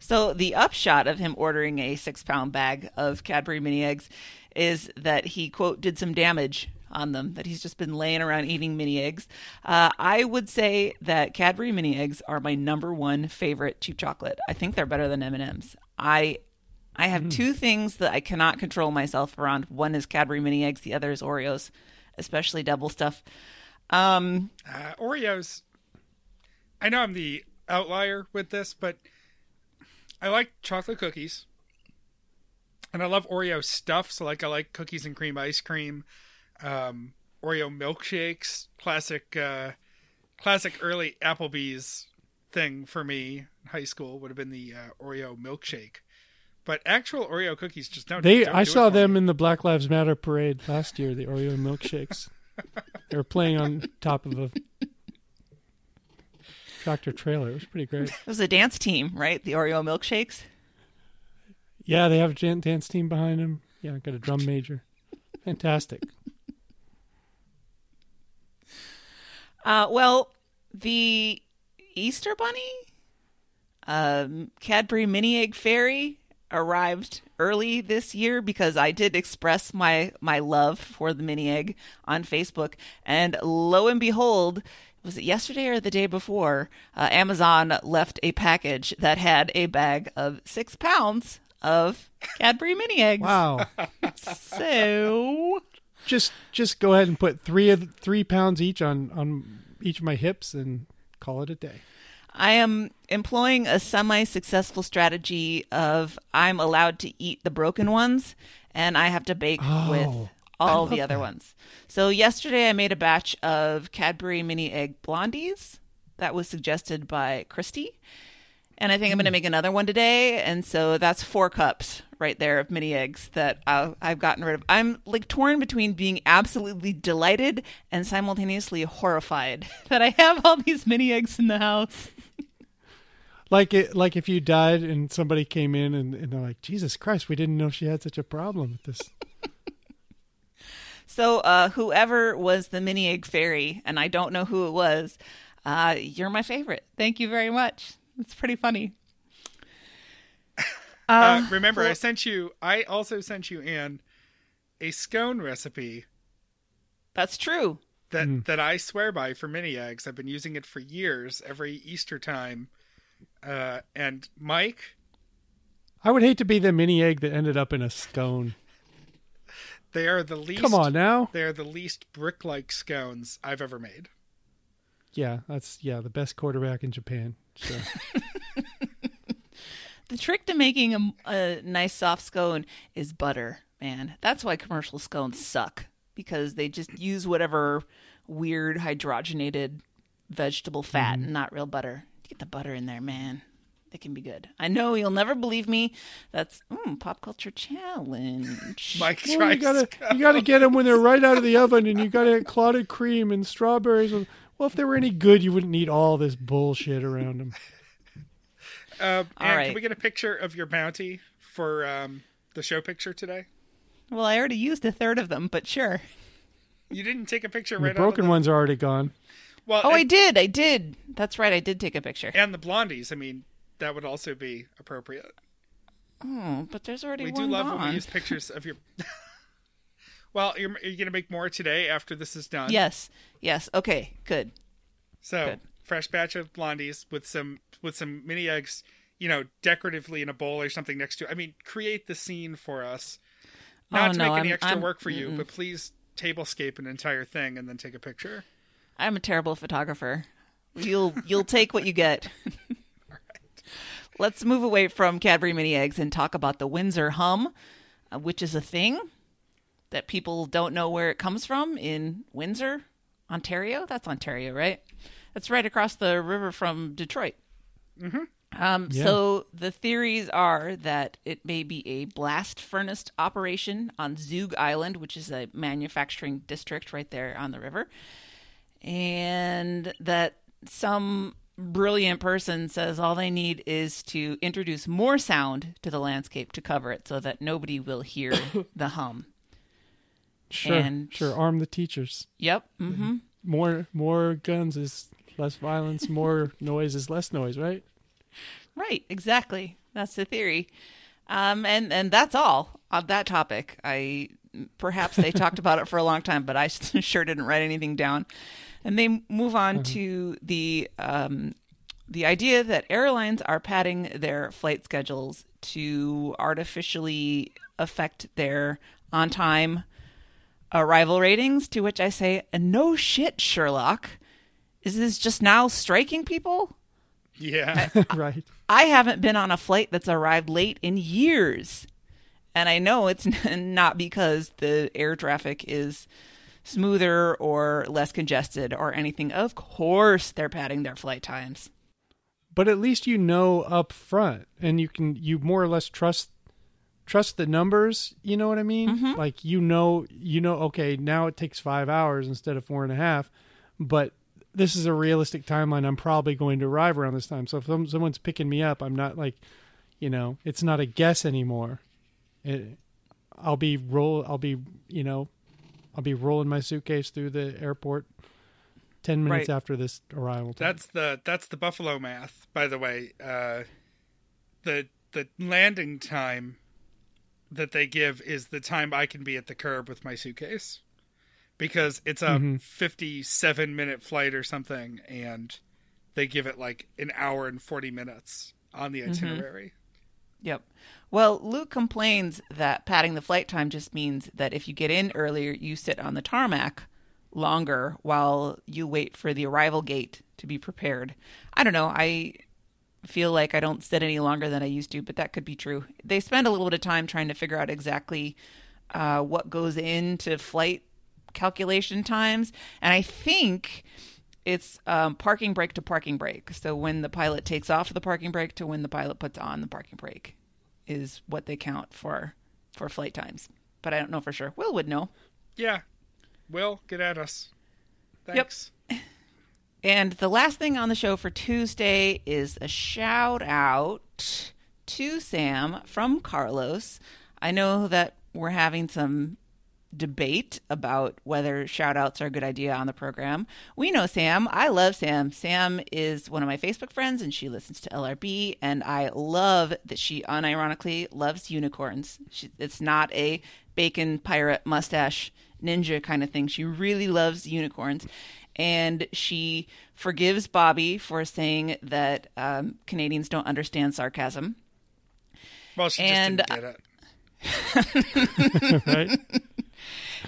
So the upshot of him ordering a 6-pound bag of Cadbury mini eggs is that he, quote, did some damage on them, that he's just been laying around eating mini eggs. I would say that Cadbury mini eggs are my number one favorite cheap chocolate. I think they're better than M&M's. I have two things that I cannot control myself around. One is Cadbury mini eggs. The other is Oreos, especially double stuff. Oreos. I know I'm the outlier with this, but I like chocolate cookies and I love Oreo stuff. So like I like cookies and cream ice cream, Oreo milkshakes, classic early Applebee's thing for me in high school would have been the Oreo milkshake, but actual Oreo cookies just don't. I saw them in the Black Lives Matter parade last year, the Oreo milkshakes. They were playing on top of a tractor trailer. It was pretty great. It was a dance team, right? The Oreo milkshakes. Yeah, they have a dance team behind them. Yeah, got a drum major. Fantastic. Well, the Easter Bunny, Cadbury Mini Egg Fairy arrived early this year because I did express my love for the mini egg on Facebook, and lo and behold, was it yesterday or the day before, Amazon left a package that had a bag of 6 pounds of Cadbury mini eggs. Wow. So just go ahead and put 3 pounds each on each of my hips and call it a day. I am employing a semi-successful strategy of I'm allowed to eat the broken ones and I have to bake with all the other ones. So yesterday I made a batch of Cadbury mini egg blondies that was suggested by Christy. And I think I'm going to make another one today. And so that's 4 cups right there of mini eggs that I've gotten rid of. I'm like torn between being absolutely delighted and simultaneously horrified that I have all these mini eggs in the house. Like if you died and somebody came in and they're like, Jesus Christ, we didn't know she had such a problem with this. So whoever was the mini egg fairy, and I don't know who it was, you're my favorite. Thank you very much. It's pretty funny. Remember, I also sent you, Anne, a scone recipe. That's true. That I swear by for mini eggs. I've been using it for years, every Easter time. And Mike? I would hate to be the mini egg that ended up in a scone. They are the least. Come on now. They are the least brick-like scones I've ever made. Yeah, that's the best quarterback in Japan. So. The trick to making a nice soft scone is butter, man. That's why commercial scones suck, because they just use whatever weird hydrogenated vegetable fat and not real butter. Get the butter in there, man. It can be good. I know you'll never believe me. That's pop culture challenge. Mike, you gotta get them when they're right out of the oven, and you gotta add clotted cream and strawberries. Well, if they were any good, you wouldn't need all this bullshit around them. Anne, right. Can we get a picture of your bounty for the show picture today? Well, I already used a third of them, but sure. You didn't take a picture right now. The broken ones are already gone. Well, I did. That's right. I did take a picture. And the blondies. I mean, that would also be appropriate. Oh, but there's already one gone. We do love when we use pictures of your... Well, you're going to make more today after this is done. Yes. Okay, good. So, good. Fresh batch of blondies with some mini eggs, decoratively in a bowl or something next to it. I mean, create the scene for us. Not to make any extra work for you, but please tablescape an entire thing and then take a picture. I'm a terrible photographer. You'll take what you get. All right. Let's move away from Cadbury mini eggs and talk about the Windsor hum, which is a thing that people don't know where it comes from in Windsor, Ontario. That's Ontario, right? That's right across the river from Detroit. Mm-hmm. So the theories are that it may be a blast furnace operation on Zug Island, which is a manufacturing district right there on the river. And that some brilliant person says all they need is to introduce more sound to the landscape to cover it so that nobody will hear the hum. Sure, and... sure. Arm the teachers. Yep. Mm-hmm. More guns is less violence. More noise is less noise, right? Right, exactly. That's the theory. And that's all on that topic. Perhaps they talked about it for a long time, but I sure didn't write anything down. And they move on to the idea that airlines are padding their flight schedules to artificially affect their on-time arrival ratings, to which I say, no shit, Sherlock. Is this just now striking people? Yeah, right. I haven't been on a flight that's arrived late in years. And I know it's not because the air traffic is smoother or less congested or anything. Of course, they're padding their flight times. But at least you know up front, and you more or less trust the numbers. You know what I mean? Mm-hmm. Like you know. Okay, now it takes 5 hours instead of 4.5, but this is a realistic timeline. I'm probably going to arrive around this time. So if someone's picking me up, I'm not like, it's not a guess anymore. I'll be rolling my suitcase through the airport 10 minutes after this arrival time. That's the Buffalo math, by the way. The landing time that they give is the time I can be at the curb with my suitcase, because it's a 57-minute flight or something, and they give it like an hour and 40 minutes on the itinerary. Mm-hmm. Yep. Well, Luke complains that padding the flight time just means that if you get in earlier, you sit on the tarmac longer while you wait for the arrival gate to be prepared. I don't know. I feel like I don't sit any longer than I used to, but that could be true. They spend a little bit of time trying to figure out exactly what goes into flight calculation times. And I think it's parking brake to parking brake. So when the pilot takes off the parking brake to when the pilot puts on the parking brake is what they count for flight times. But I don't know for sure. Will would know. Yeah. Will, get at us. Thanks. Yep. And the last thing on the show for Tuesday is a shout out to Sam from Carlos. I know that we're having some debate about whether shout outs are a good idea on the program. We know Sam. I love Sam. Sam is one of my Facebook friends, and she listens to LRB, and I love that she unironically loves unicorns. It's not a bacon pirate mustache ninja kind of thing. She really loves unicorns, and she forgives Bobby for saying that Canadians don't understand sarcasm. Well, she just didn't get it. Right?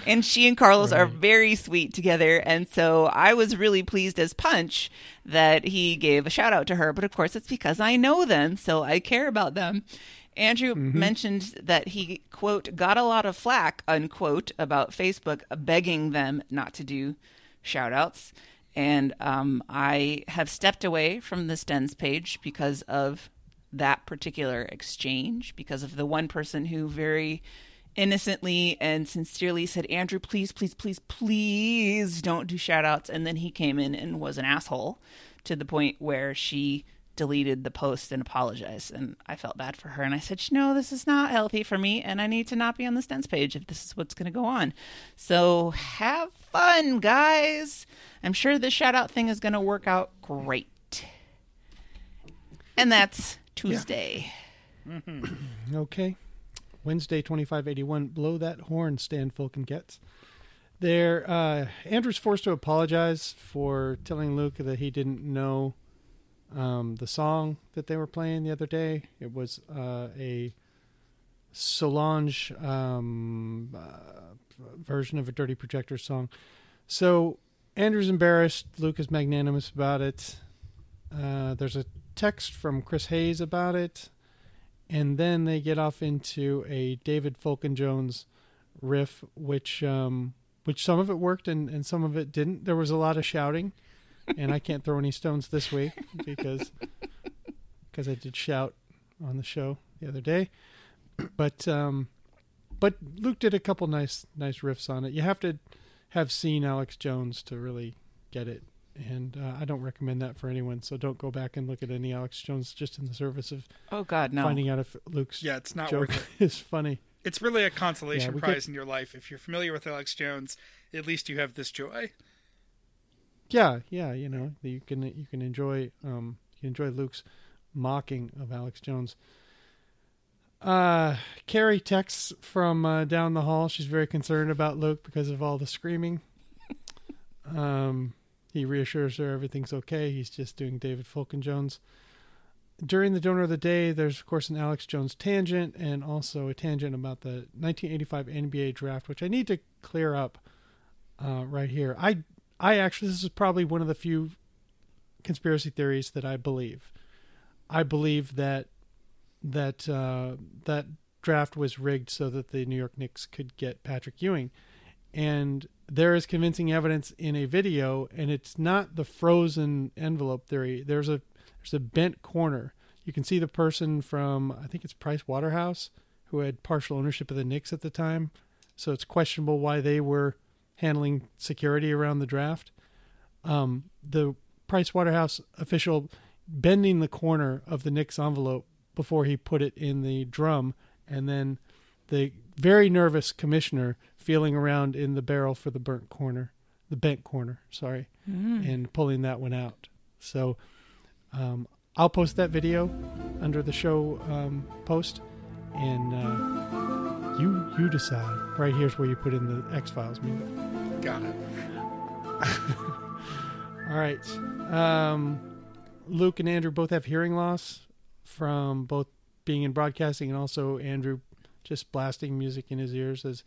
And she and Carlos are very sweet together, and so I was really pleased as punch that he gave a shout out to her, but of course it's because I know them, so I care about them. Andrew mentioned that he, quote, got a lot of flack, unquote, about Facebook begging them not to do shout outs, and I have stepped away from the Stens page because of that particular exchange, because of the one person who very innocently and sincerely said, Andrew, please, please, please, please don't do shout outs. And then he came in and was an asshole to the point where she deleted the post and apologized. And I felt bad for her. And I said, no, this is not healthy for me. And I need to not be on the Stens page if this is what's going to go on. So have fun, guys. I'm sure this shout out thing is going to work out great. And that's Tuesday. Yeah. Okay. Wednesday, 2581. Blow that horn, Stan Fulkin-Getz. There, Andrew's forced to apologize for telling Luke that he didn't know the song that they were playing the other day. It was a Solange version of a Dirty Projector song. So Andrew's embarrassed. Luke is magnanimous about it. There's a text from Chris Hayes about it, and then they get off into a David Fulkin-Jones riff, which some of it worked and some of it didn't. There was a lot of shouting, and I can't throw any stones this week because because I did shout on the show the other day. But Luke did a couple nice riffs on it. You have to have seen Alex Jones to really get it. And I don't recommend that for anyone. So don't go back and look at any Alex Jones just in the service of finding out if Luke's it's not joke worth it. Is funny. It's really a consolation prize in your life. If you're familiar with Alex Jones, at least you have this joy. Yeah, you know, you can enjoy Luke's mocking of Alex Jones. Carrie texts from down the hall. She's very concerned about Luke because of all the screaming. He reassures her everything's okay. He's just doing David Fulkin Jones. During the Donor of the Day, there's, of course, an Alex Jones tangent and also a tangent about the 1985 NBA draft, which I need to clear up right here. I actually, this is probably one of the few conspiracy theories that I believe. I believe that draft was rigged so that the New York Knicks could get Patrick Ewing. And there is convincing evidence in a video, and it's not the frozen envelope theory. There's a bent corner. You can see the person from, I think it's Price Waterhouse, who had partial ownership of the Knicks at the time. So it's questionable why they were handling security around the draft. The Price Waterhouse official bending the corner of the Knicks envelope before he put it in the drum, and then the very nervous commissioner feeling around in the barrel for the bent corner, and pulling that one out. So I'll post that video under the show post, and you decide. Right here's where you put in the X-Files music. Got it. All right. Luke and Andrew both have hearing loss from both being in broadcasting and also Andrew just blasting music in his ears as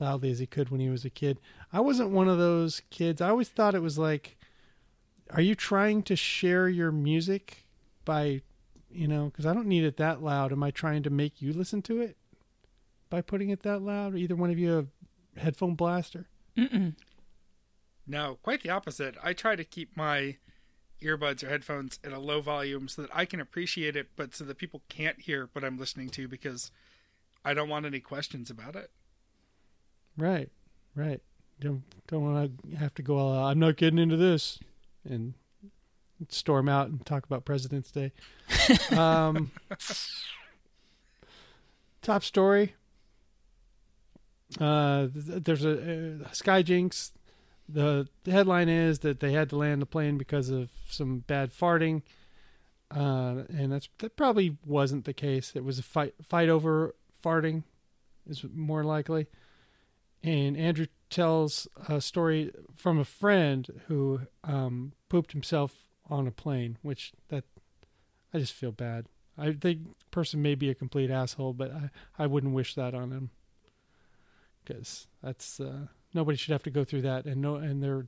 loudly as he could when he was a kid. I wasn't one of those kids. I always thought it was like, are you trying to share your music by, because I don't need it that loud. Am I trying to make you listen to it by putting it that loud? Either one of you a headphone blaster? Mm-mm. No, quite the opposite. I try to keep my earbuds or headphones at a low volume so that I can appreciate it, but so that people can't hear what I'm listening to because I don't want any questions about it. Right. Don't want to have to go all out. I'm not getting into this and storm out and talk about President's Day. Top story. There's a Skyjinx. The headline is that they had to land the plane because of some bad farting, and that probably wasn't the case. It was a fight over farting, is more likely. And Andrew tells a story from a friend who pooped himself on a plane, which I just feel bad. I think the person may be a complete asshole, but I wouldn't wish that on him because that's. Nobody should have to go through that, and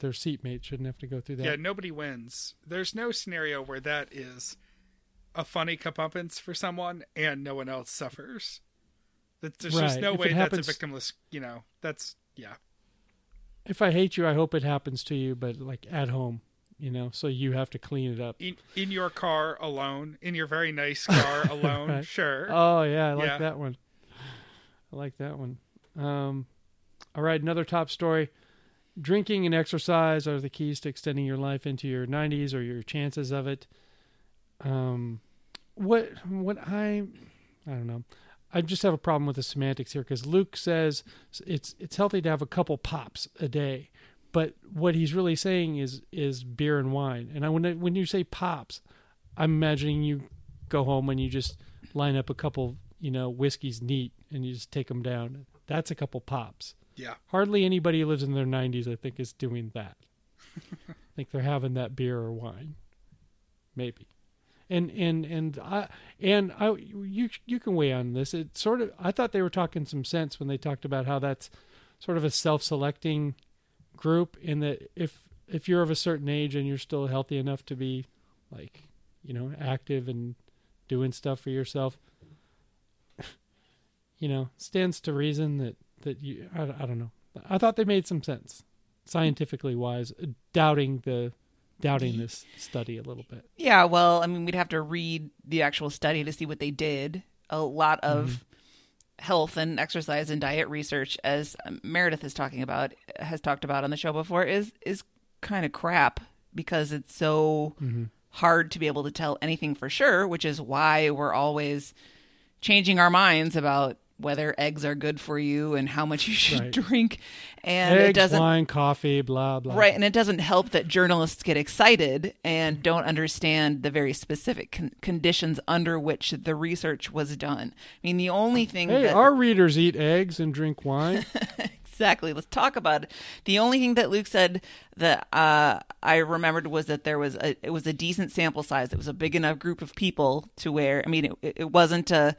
their seatmate shouldn't have to go through that. Yeah, nobody wins. There's no scenario where that is a funny comeuppance for someone and no one else suffers. There's just no way that's a victimless, yeah. If I hate you, I hope it happens to you, but like at home, so you have to clean it up. In your car alone, in your very nice car alone, right. Sure. Oh, yeah, I like that one. All right, another top story. Drinking and exercise are the keys to extending your life into your 90s or your chances of it. I don't know. I just have a problem with the semantics here because Luke says it's healthy to have a couple pops a day, but what he's really saying is beer and wine. And when you say pops, I'm imagining you go home and you just line up a couple, whiskeys neat and you just take them down. That's a couple pops. Yeah. Hardly anybody who lives in their 90s, I think, is doing that. I think they're having that beer or wine, maybe. And I you can weigh on this. It sort of I thought they were talking some sense when they talked about how that's sort of a self-selecting group in that if you're of a certain age and you're still healthy enough to be like active and doing stuff for yourself, stands to reason that you, I don't know. I thought they made some sense, scientifically wise, doubting the doubting this study a little bit. Yeah, well, I mean, we'd have to read the actual study to see what they did. A lot of health and exercise and diet research, as Meredith is talking about, has talked about on the show before, is kind of crap because it's so hard to be able to tell anything for sure, which is why we're always changing our minds about whether eggs are good for you and how much you should drink. And eggs, it doesn't, wine, coffee, blah, blah. Right. And it doesn't help that journalists get excited and don't understand the very specific conditions under which the research was done. I mean, the only thing that our readers eat eggs and drink wine. Exactly. Let's talk about it. The only thing that Luke said that I remembered was that there was it was a decent sample size. It was a big enough group of people to where, I mean, it wasn't a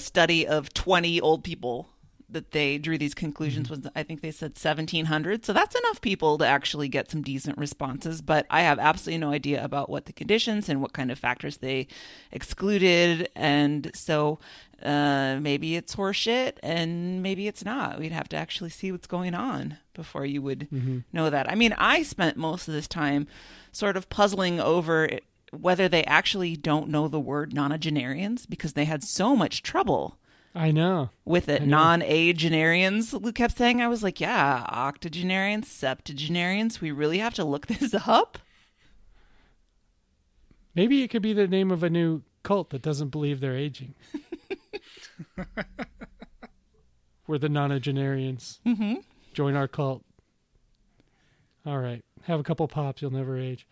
study of 20 old people that they drew these conclusions was, I think they said 1,700. So that's enough people to actually get some decent responses. But I have absolutely no idea about what the conditions and what kind of factors they excluded. And so maybe it's horseshit and maybe it's not. We'd have to actually see what's going on before you would know that. I mean, I spent most of this time sort of puzzling over whether they actually don't know the word nonagenarians because they had so much trouble with it. Non-agenarians, Luke kept saying. I was like, yeah, octogenarians, septuagenarians. We really have to look this up. Maybe it could be the name of a new cult that doesn't believe they're aging. We're the nonagenarians. Join our cult. All right. Have a couple pops. You'll never age.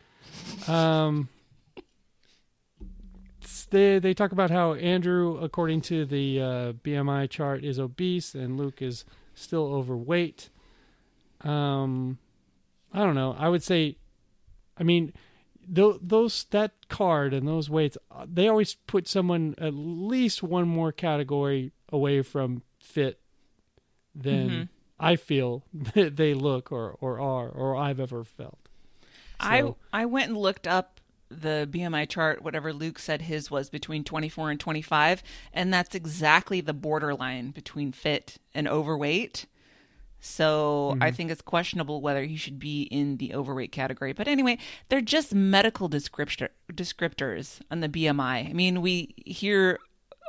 They talk about how Andrew, according to the BMI chart, is obese and Luke is still overweight. I don't know. I would say, I mean, that card and those weights, they always put someone at least one more category away from fit than I feel that they look or are or I've ever felt. So, I went and looked up the BMI chart, whatever Luke said his was, between 24 and 25. And that's exactly the borderline between fit and overweight. So I think it's questionable whether he should be in the overweight category. But anyway, they're just medical descriptors on the BMI. I mean, we hear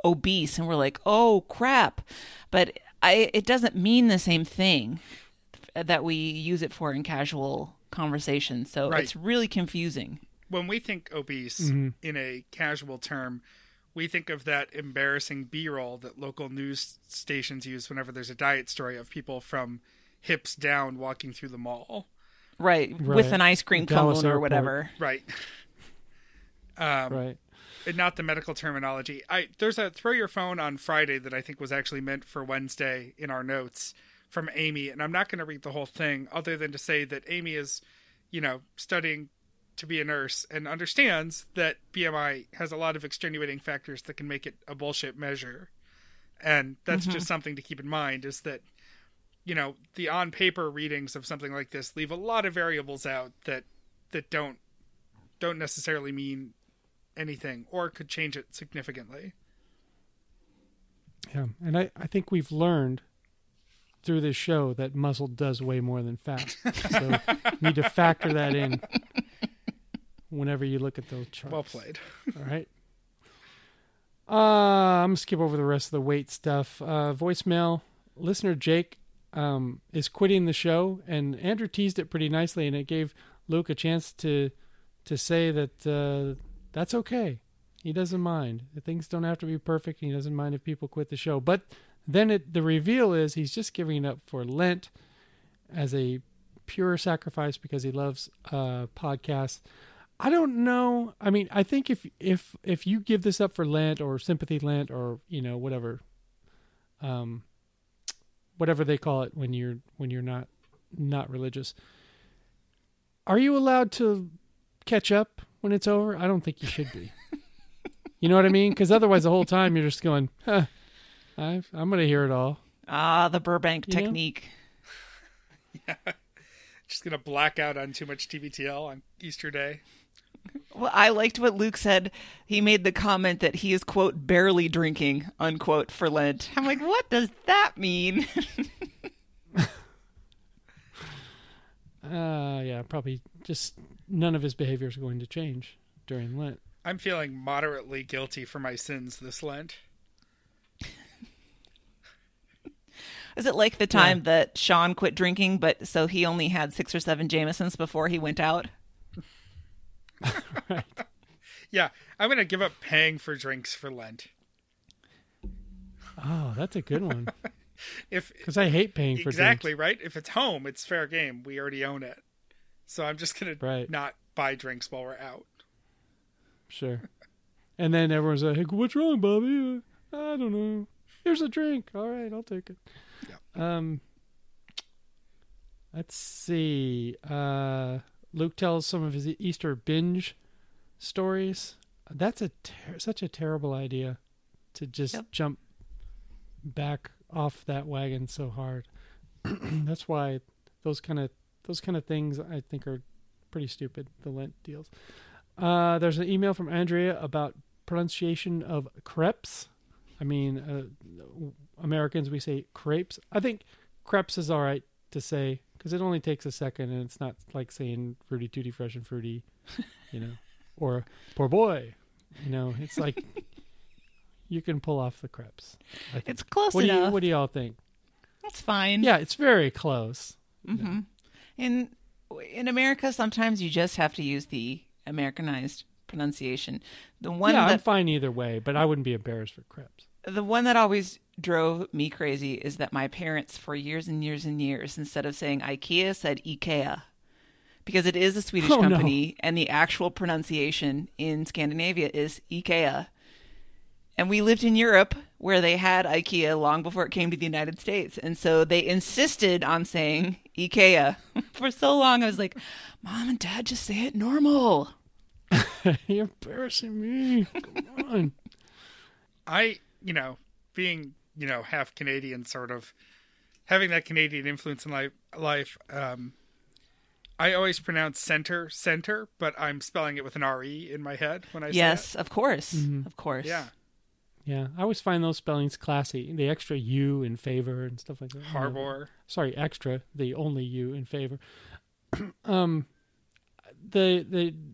obese and we're like, oh, crap. But it doesn't mean the same thing that we use it for in casual conversation. So it's really confusing. When we think obese in a casual term, we think of that embarrassing B-roll that local news stations use whenever there's a diet story of people from hips down walking through the mall. Right. With an ice cream cone or whatever. Right. And not the medical terminology. There's a throw your phone on Friday that I think was actually meant for Wednesday in our notes from Amy. And I'm not going to read the whole thing other than to say that Amy is, studying to be a nurse and understands that BMI has a lot of extenuating factors that can make it a bullshit measure. And that's just something to keep in mind, is that, the on paper readings of something like this leave a lot of variables out that don't necessarily mean anything or could change it significantly. Yeah. And I think we've learned through this show that muscle does weigh more than fat. So need to factor that in whenever you look at those charts. Well played. All right. I'm going to skip over the rest of the weight stuff. Voicemail. Listener Jake is quitting the show, and Andrew teased it pretty nicely, and it gave Luke a chance to say that that's okay. He doesn't mind. Things don't have to be perfect, and he doesn't mind if people quit the show. But then the reveal is he's just giving it up for Lent as a pure sacrifice because he loves podcasts. I don't know. I mean, I think if you give this up for Lent or Sympathy Lent or whatever, whatever they call it when you're not religious, are you allowed to catch up when it's over? I don't think you should be. You know what I mean? Because otherwise, the whole time you're just going, huh, I'm going to hear it all. Ah, the Burbank technique. Yeah, just going to black out on too much TBTL on Easter Day. Well, I liked what Luke said. He made the comment that he is, quote, barely drinking, unquote, for Lent. I'm like, what does that mean? Yeah, probably just none of his behavior is going to change during Lent. I'm feeling moderately guilty for my sins this Lent. Is it like the time that Sean quit drinking, but so he only had 6 or 7 Jamesons before he went out? Right. Yeah, I'm going to give up paying for drinks for Lent. Oh, that's a good one. Because I hate paying for drinks. Exactly, right? If it's home, it's fair game. We already own it. So I'm just going to not buy drinks while we're out. Sure. And then everyone's like, hey, what's wrong, Bobby? I don't know. Here's a drink. All right, I'll take it. Yeah. Let's see. Luke tells some of his Easter binge stories. That's such a terrible idea to just jump back off that wagon so hard. That's why those kind of things I think are pretty stupid, the Lent deals. There's an email from Andrea about pronunciation of crepes. I mean, Americans, we say crepes. I think crepes is all right to say because it only takes a second and it's not like saying fruity tooty fresh and fruity, you know, or poor boy. You know, it's like you can pull off the crepes. It's close enough. What do y'all think? That's fine. Yeah, it's very close. Mm-hmm. And in America, sometimes you just have to use the Americanized pronunciation. The one I'm fine either way, but I wouldn't be embarrassed for crepes. The one that always drove me crazy is that my parents, for years and years and years, instead of saying IKEA, said Ikea, because it is a Swedish company, and the actual pronunciation in Scandinavia is Ikea. And we lived in Europe where they had IKEA long before it came to the United States. And so they insisted on saying Ikea for so long. I was like, Mom and Dad, just say it normal. You're embarrassing me. Come on. Being, half Canadian, sort of having that Canadian influence in life, I always pronounce center, but I'm spelling it with an R-E in my head when I say it. Yes, of course. Mm-hmm. Of course. Yeah. Yeah, I always find those spellings classy. The extra U in favor and stuff like that. Harbor. Sorry, extra, the only U in favor. The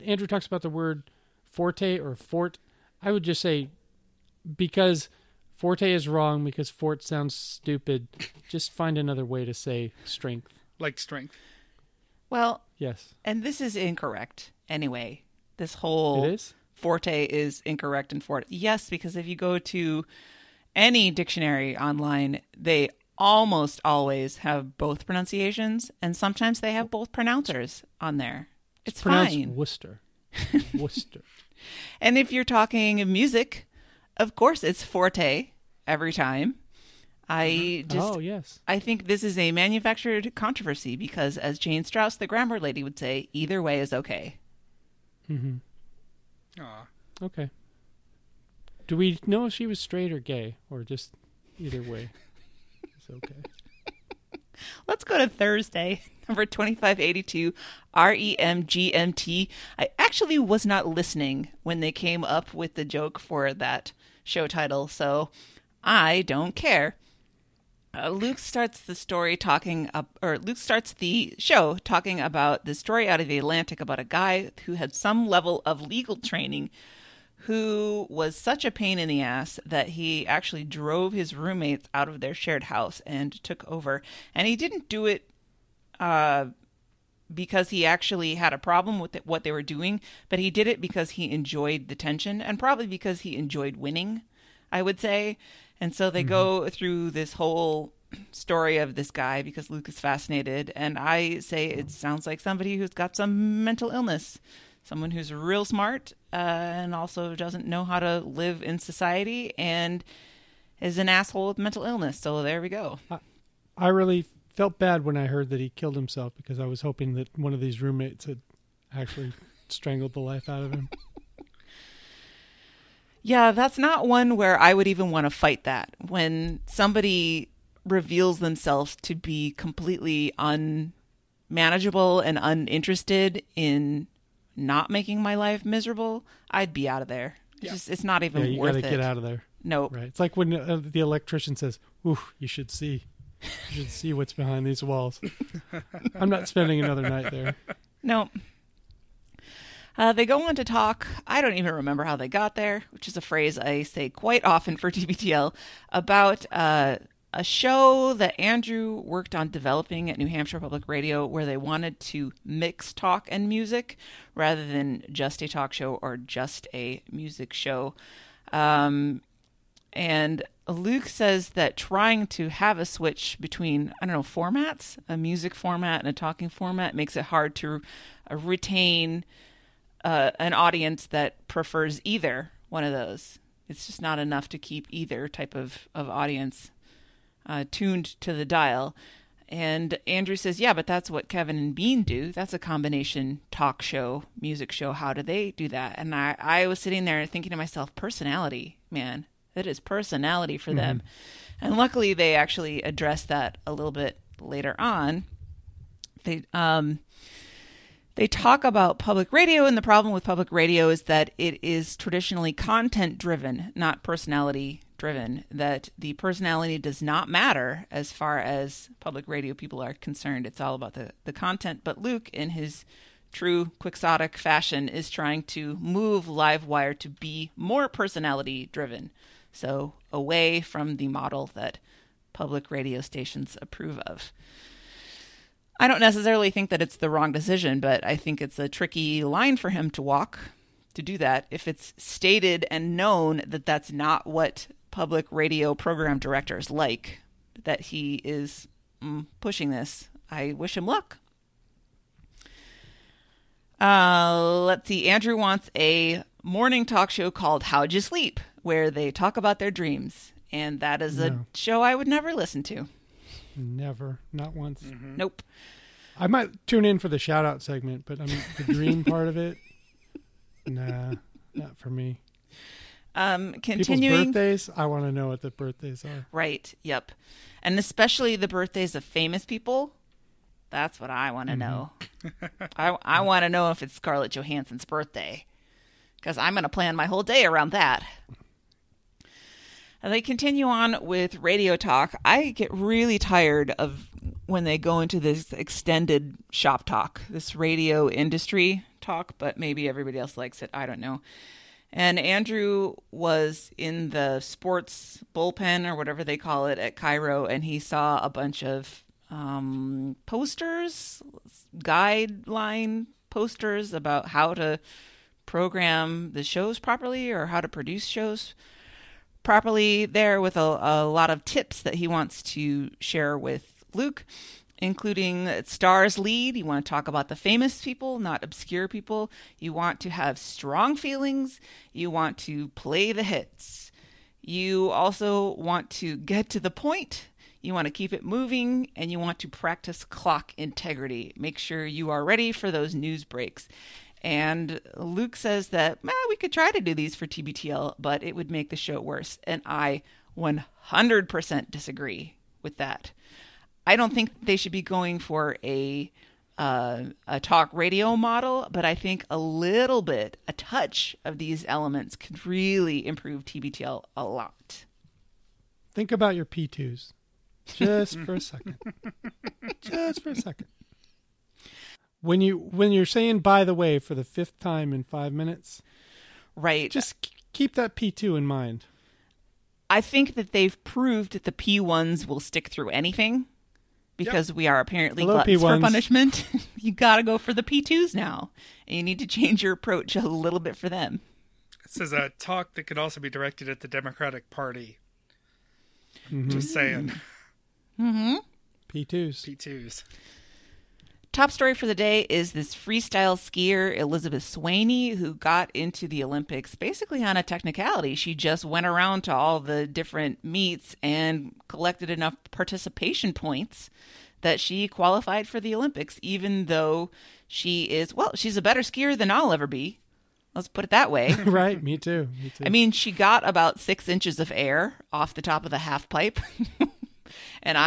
Andrew talks about the word forte or fort. I would just say because forte is wrong, because fort sounds stupid, just find another way to say strength. Like strength. Well, yes. And this is incorrect anyway. This whole... It is? Forte is incorrect in forte. Yes, because if you go to any dictionary online, they almost always have both pronunciations, and sometimes they have both pronouncers on there. It's pronounced fine. Worcester. Worcester. And if you're talking music, of course it's forte every time. Oh, yes. I think this is a manufactured controversy because, as Jane Strauss, the grammar lady, would say, either way is okay. Mm-hmm. Aw. Okay. Do we know if she was straight or gay, or just either way? It's okay. Let's go to Thursday, number 2582, REMGMT. I actually was not listening when they came up with the joke for that show title, so I don't care. Luke starts the show talking about the story out of the Atlantic about a guy who had some level of legal training who was such a pain in the ass that he actually drove his roommates out of their shared house and took over. And he didn't do it because he actually had a problem with what they were doing, but he did it because he enjoyed the tension and probably because he enjoyed winning, I would say. And so they mm-hmm. go through this whole story of this guy because Luke is fascinated. And I say it sounds like somebody who's got some mental illness, someone who's real smart and also doesn't know how to live in society and is an asshole with mental illness. So there we go. I really felt bad when I heard that he killed himself because I was hoping that one of these roommates had actually strangled the life out of him. Yeah, that's not one where I would even want to fight that. When somebody reveals themselves to be completely unmanageable and uninterested in not making my life miserable, I'd be out of there. Yeah. It's not even worth it. You gotta get out of there. Nope. Right. It's like when the electrician says, "Ooh, you should see what's behind these walls." I'm not spending another night there. No. They go on to talk, I don't even remember how they got there, which is a phrase I say quite often for TBTL, about a show that Andrew worked on developing at New Hampshire Public Radio where they wanted to mix talk and music rather than just a talk show or just a music show. And Luke says that trying to have a switch between, I don't know, formats, a music format and a talking format, makes it hard to retain an audience that prefers either one of those. It's just not enough to keep either type of audience tuned to the dial. And Andrew says, yeah, but that's what Kevin and Bean do. That's a combination talk show, music show. How do they do that? And I was sitting there thinking to myself, personality, man, that is personality for them. And luckily they actually addressed that a little bit later on. They talk about public radio, and the problem with public radio is that it is traditionally content driven, not personality driven, that the personality does not matter as far as public radio people are concerned. It's all about the content. But Luke, in his true quixotic fashion, is trying to move Livewire to be more personality driven, so away from the model that public radio stations approve of. I don't necessarily think that it's the wrong decision, but I think it's a tricky line for him to walk, to do that, if it's stated and known that that's not what public radio program directors like, that he is pushing this. I wish him luck. Let's see. Andrew wants a morning talk show called How'd You Sleep, where they talk about their dreams. And that is a show I would never listen to. Never. Not once. Nope. I might tune in for the shout out segment, but I mean, the dream part of it, nah, not for me. Continuing, people's birthdays, I want to know what the birthdays are. Right. Yep. And especially the birthdays of famous people. That's what I want to know. I want to know if it's Scarlett Johansson's birthday, because I'm going to plan my whole day around that. And they continue on with radio talk. I get really tired of when they go into this extended shop talk, this radio industry talk, but maybe everybody else likes it. I don't know. And Andrew was in the sports bullpen or whatever they call it at Cairo, and he saw a bunch of posters, guideline posters about how to program the shows properly or how to produce shows properly, there with a lot of tips that he wants to share with Luke, including Star's lead. You want to talk about the famous people, not obscure people. You want to have strong feelings. You want to play the hits. You also want to get to the point. You want to keep it moving, and you want to practice clock integrity. Make sure you are ready for those news breaks. And Luke says that, well, we could try to do these for TBTL, but it would make the show worse. And I 100% disagree with that. I don't think they should be going for a talk radio model, but I think a little bit, a touch of these elements could really improve TBTL a lot. Think about your P2s just for a second. Just for a second. When you're saying, by the way, for the fifth time in 5 minutes, right? Just keep that P2 in mind. I think that they've proved that the P1s will stick through anything. Because we are apparently gluttons for punishment. You got to go for the P2s now. And you need to change your approach a little bit for them. This is a talk that could also be directed at the Democratic Party. Just saying. P2s. Top story for the day is this freestyle skier, Elizabeth Swaney, who got into the Olympics basically on a technicality. She just went around to all the different meets and collected enough participation points that she qualified for the Olympics, even though she is, well, she's a better skier than I'll ever be. Let's put it that way. Right. Me too. I mean, she got about 6 inches of air off the top of the half pipe. And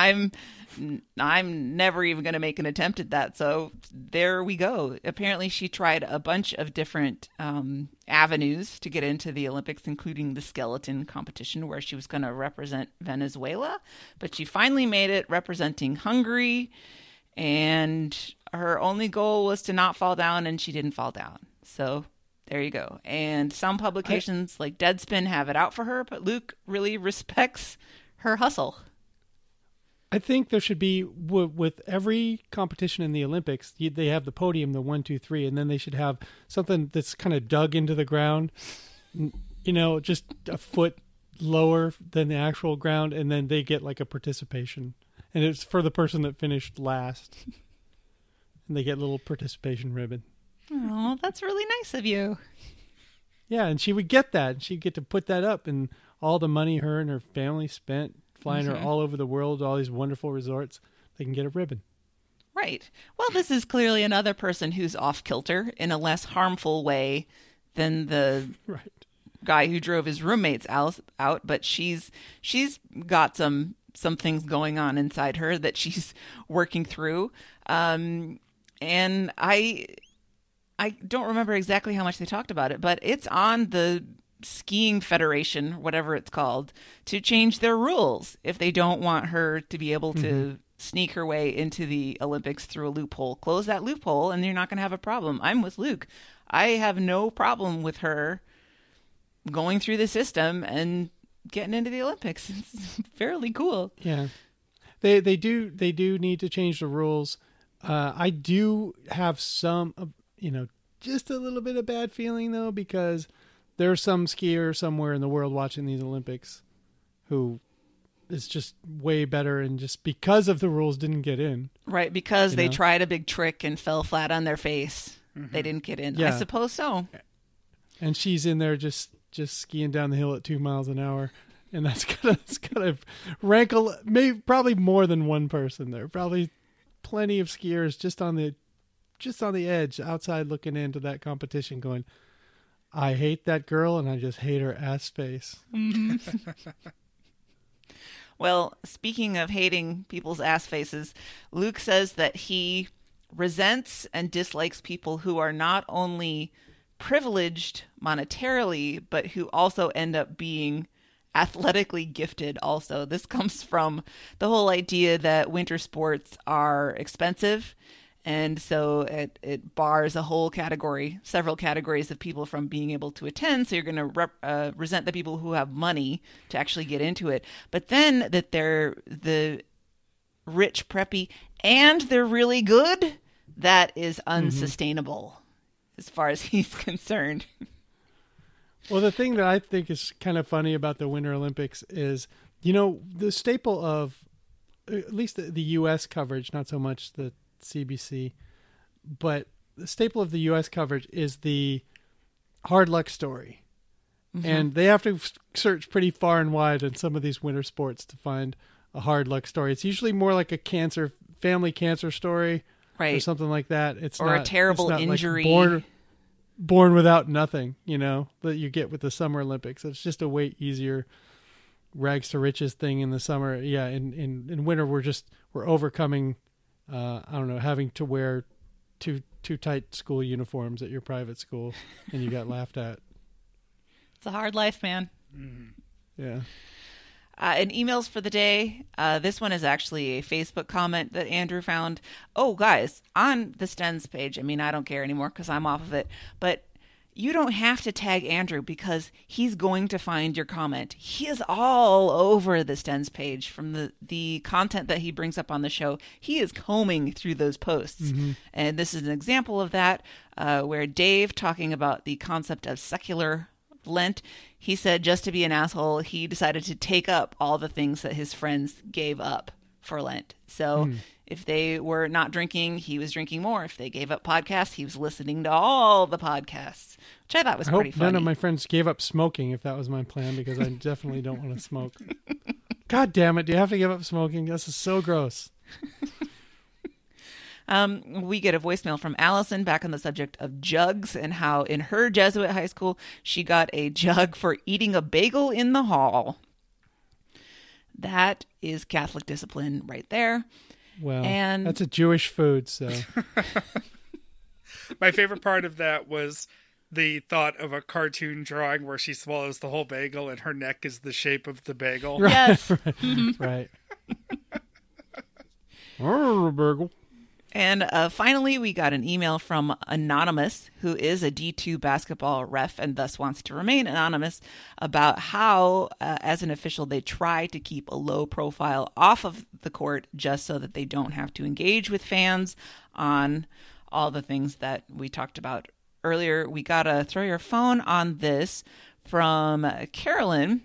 I'm never even going to make an attempt at that. So there we go. Apparently, she tried a bunch of different avenues to get into the Olympics, including the skeleton competition where she was going to represent Venezuela. But she finally made it representing Hungary. And her only goal was to not fall down, and she didn't fall down. So there you go. And some publications like Deadspin have it out for her, but Luke really respects her hustle. I think there should be, with every competition in the Olympics, they have the podium, the 1, 2, 3, and then they should have something that's kind of dug into the ground, you know, just a foot lower than the actual ground, and then they get like a participation. And it's for the person that finished last. And they get a little participation ribbon. Oh, that's really nice of you. Yeah, and she would get that. She'd get to put that up, and all the money her and her family spent flying her all over the world, all these wonderful resorts, they can get a ribbon. Right. Well, this is clearly another person who's off-kilter in a less harmful way than the guy who drove his roommates out, but she's got some things going on inside her that she's working through. And I don't remember exactly how much they talked about it, but it's on the Skiing Federation, whatever it's called, to change their rules if they don't want her to be able to sneak her way into the Olympics through a loophole. Close that loophole and you're not going to have a problem. I'm with Luke. I have no problem with her going through the system and getting into the Olympics. It's fairly cool. Yeah. They do need to change the rules. I do have some, just a little bit of bad feeling though, because there's some skier somewhere in the world watching these Olympics who is just way better and just because of the rules didn't get in. Right, because they tried a big trick and fell flat on their face. Mm-hmm. They didn't get in. Yeah. I suppose so. And she's in there just skiing down the hill at 2 miles an hour. And that's gotta rankle probably more than one person there. Probably plenty of skiers just on the edge, outside looking into that competition going, I hate that girl and I just hate her ass face. Well, speaking of hating people's ass faces, Luke says that he resents and dislikes people who are not only privileged monetarily, but who also end up being athletically gifted also. This comes from the whole idea that winter sports are expensive. And so it bars a whole category, several categories of people from being able to attend. So you're going to resent the people who have money to actually get into it. But then that they're the rich, preppy, and they're really good, that is unsustainable as far as he's concerned. Well, the thing that I think is kind of funny about the Winter Olympics is, the staple of at least the U.S. coverage, not so much the CBC, but the staple of the U.S. coverage is the hard luck story. Mm-hmm. And they have to search pretty far and wide in some of these winter sports to find a hard luck story. It's usually more like a family cancer story, right, or something like that. It's not a terrible injury. Like born without nothing, that you get with the Summer Olympics. It's just a way easier rags to riches thing in the summer. Yeah, in winter we're overcoming having to wear too tight school uniforms at your private school and you got laughed at. It's a hard life, man. Mm. Yeah. And emails for the day. This one is actually a Facebook comment that Andrew found. Oh, guys, on the Stens page, I don't care anymore because I'm off of it, but you don't have to tag Andrew because he's going to find your comment. He is all over the Stens page from the content that he brings up on the show. He is combing through those posts. Mm-hmm. And this is an example of that, where Dave, talking about the concept of secular Lent, he said just to be an asshole, he decided to take up all the things that his friends gave up for Lent. So if they were not drinking, he was drinking more. If they gave up podcasts, he was listening to all the podcasts, which I thought was pretty funny. None of my friends gave up smoking if that was my plan, because I definitely don't want to smoke. God damn it. Do you have to give up smoking? This is so gross. We get a voicemail from Allison back on the subject of jugs and how in her Jesuit high school, she got a jug for eating a bagel in the hall. That is Catholic discipline right there. Well, and that's a Jewish food, so. My favorite part of that was the thought of a cartoon drawing where she swallows the whole bagel and her neck is the shape of the bagel. Yes. Right. Burgle. And finally, we got an email from Anonymous, who is a D2 basketball ref and thus wants to remain anonymous, about how, as an official, they try to keep a low profile off of the court just so that they don't have to engage with fans on all the things that we talked about earlier. We got a throw your phone on this from Carolyn.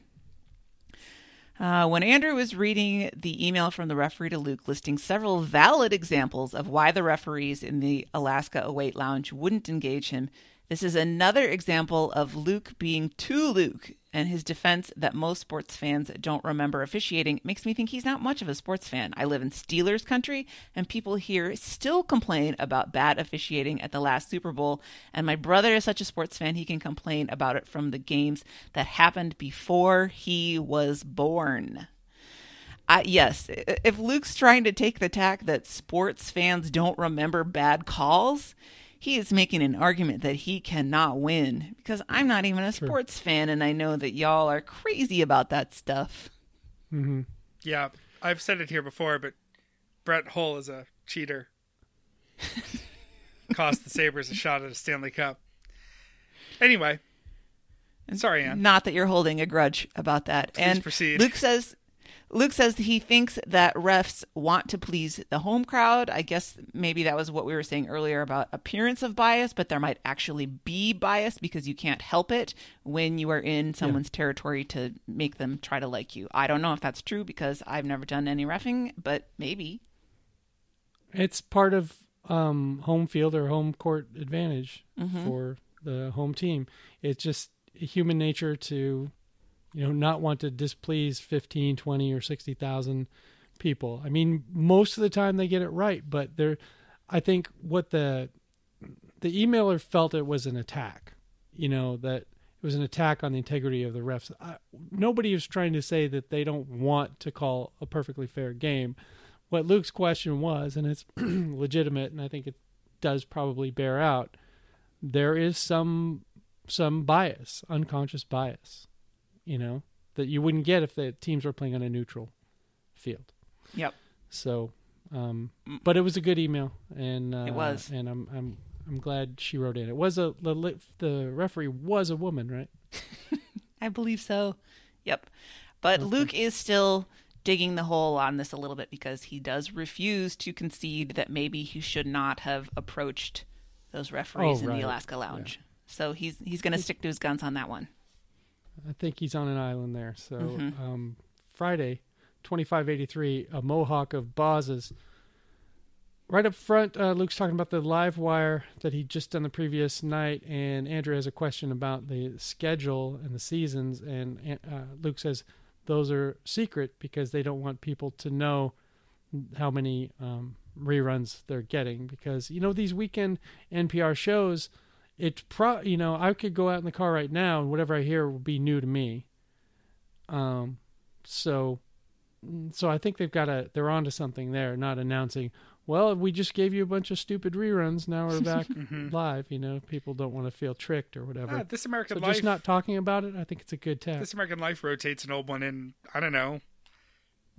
When Andrew was reading the email from the referee to Luke listing several valid examples of why the referees in the Alaska Await Lounge wouldn't engage him, this is another example of Luke being too Luke, and his defense that most sports fans don't remember officiating makes me think he's not much of a sports fan. I live in Steelers country, and people here still complain about bad officiating at the last Super Bowl, and my brother is such a sports fan he can complain about it from the games that happened before he was born. Yes, if Luke's trying to take the tack that sports fans don't remember bad calls, he is making an argument that he cannot win, because I'm not even a sports fan, and I know that y'all are crazy about that stuff. Mm-hmm. Yeah, I've said it here before, but Brett Hull is a cheater. Cost the Sabres a shot at a Stanley Cup. Anyway, sorry, Ann. Not that you're holding a grudge about that. Please and proceed. Luke says he thinks that refs want to please the home crowd. I guess maybe that was what we were saying earlier about appearance of bias, but there might actually be bias because you can't help it when you are in someone's territory to make them try to like you. I don't know if that's true because I've never done any reffing, but maybe. It's part of home field or home court advantage for the home team. It's just human nature to... not want to displease 15, 20, or 60,000 people. I mean, most of the time they get it right, but I think what the emailer felt it was an attack, that it was an attack on the integrity of the refs. Nobody was trying to say that they don't want to call a perfectly fair game. What Luke's question was, and it's legitimate, and I think it does probably bear out, there is some bias, unconscious bias. That you wouldn't get if the teams were playing on a neutral field. Yep. So, but it was a good email, and it was, and I'm glad she wrote in. It was the referee was a woman, right? I believe so. Yep. But okay. Luke is still digging the hole on this a little bit because he does refuse to concede that maybe he should not have approached those referees in the Alaska Lounge. Yeah. So he's going to stick to his guns on that one. I think he's on an island there. So Friday, 2583, a Mohawk of Boz's. Right up front, Luke's talking about the live wire that he'd just done the previous night, and Andrew has a question about the schedule and the seasons, and Luke says those are secret because they don't want people to know how many reruns they're getting because, these weekend NPR shows... It's I could go out in the car right now and whatever I hear will be new to me. So I think they're onto something there, not announcing, well, we just gave you a bunch of stupid reruns. Now we're back live. People don't want to feel tricked or whatever. This American Life. Just not talking about it. I think it's a good tactic. This American Life rotates an old one in, I don't know,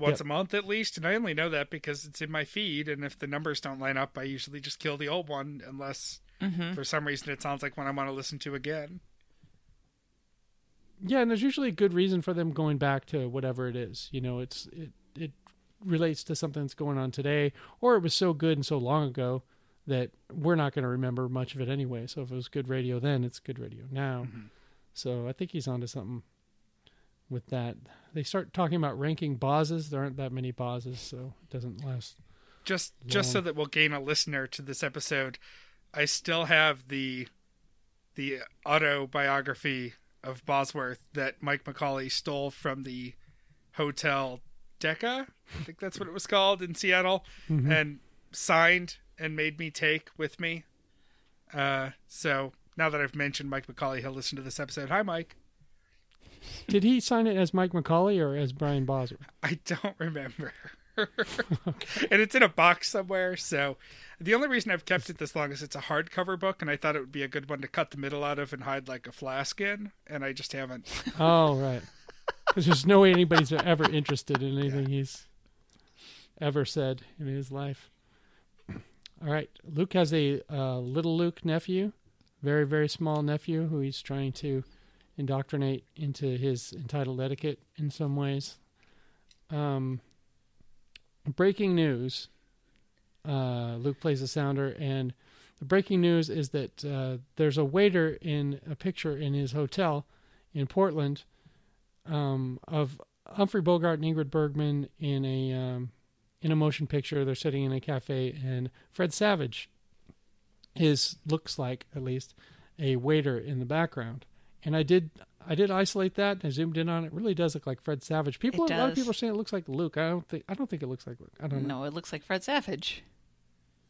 once a month at least. And I only know that because it's in my feed. And if the numbers don't line up, I usually just kill the old one unless... For some reason, it sounds like one I want to listen to again. Yeah, and there's usually a good reason for them going back to whatever it is. It relates to something that's going on today, or it was so good and so long ago that we're not going to remember much of it anyway. So if it was good radio then, it's good radio now. Mm-hmm. So I think he's onto something with that. They start talking about ranking bosses. There aren't that many bosses, so it doesn't last. Just so that we'll gain a listener to this episode. I still have the autobiography of Bosworth that Mike McCauley stole from the Hotel Decca, I think that's what it was called, in Seattle, and signed and made me take with me. So now that I've mentioned Mike McCauley, he'll listen to this episode. Hi, Mike. Did he sign it as Mike McCauley or as Brian Bosworth? I don't remember. And it's in a box somewhere, so the only reason I've kept it this long is it's a hardcover book, and I thought it would be a good one to cut the middle out of and hide like a flask in, and I just haven't. Oh, right. Because there's no way anybody's ever interested in anything he's ever said in his life. All right. Luke has a little Luke nephew, very, very small nephew, who he's trying to indoctrinate into his entitled etiquette in some ways. Breaking news. Luke plays the sounder, and the breaking news is that there's a waiter in a picture in his hotel in Portland of Humphrey Bogart and Ingrid Bergman in a motion picture. They're sitting in a cafe, and Fred Savage looks like, at least, a waiter in the background. And I did isolate that. I zoomed in on it. It really does look like Fred Savage. A lot of people are saying it looks like Luke. I don't think it looks like Luke. I don't know. No, it looks like Fred Savage.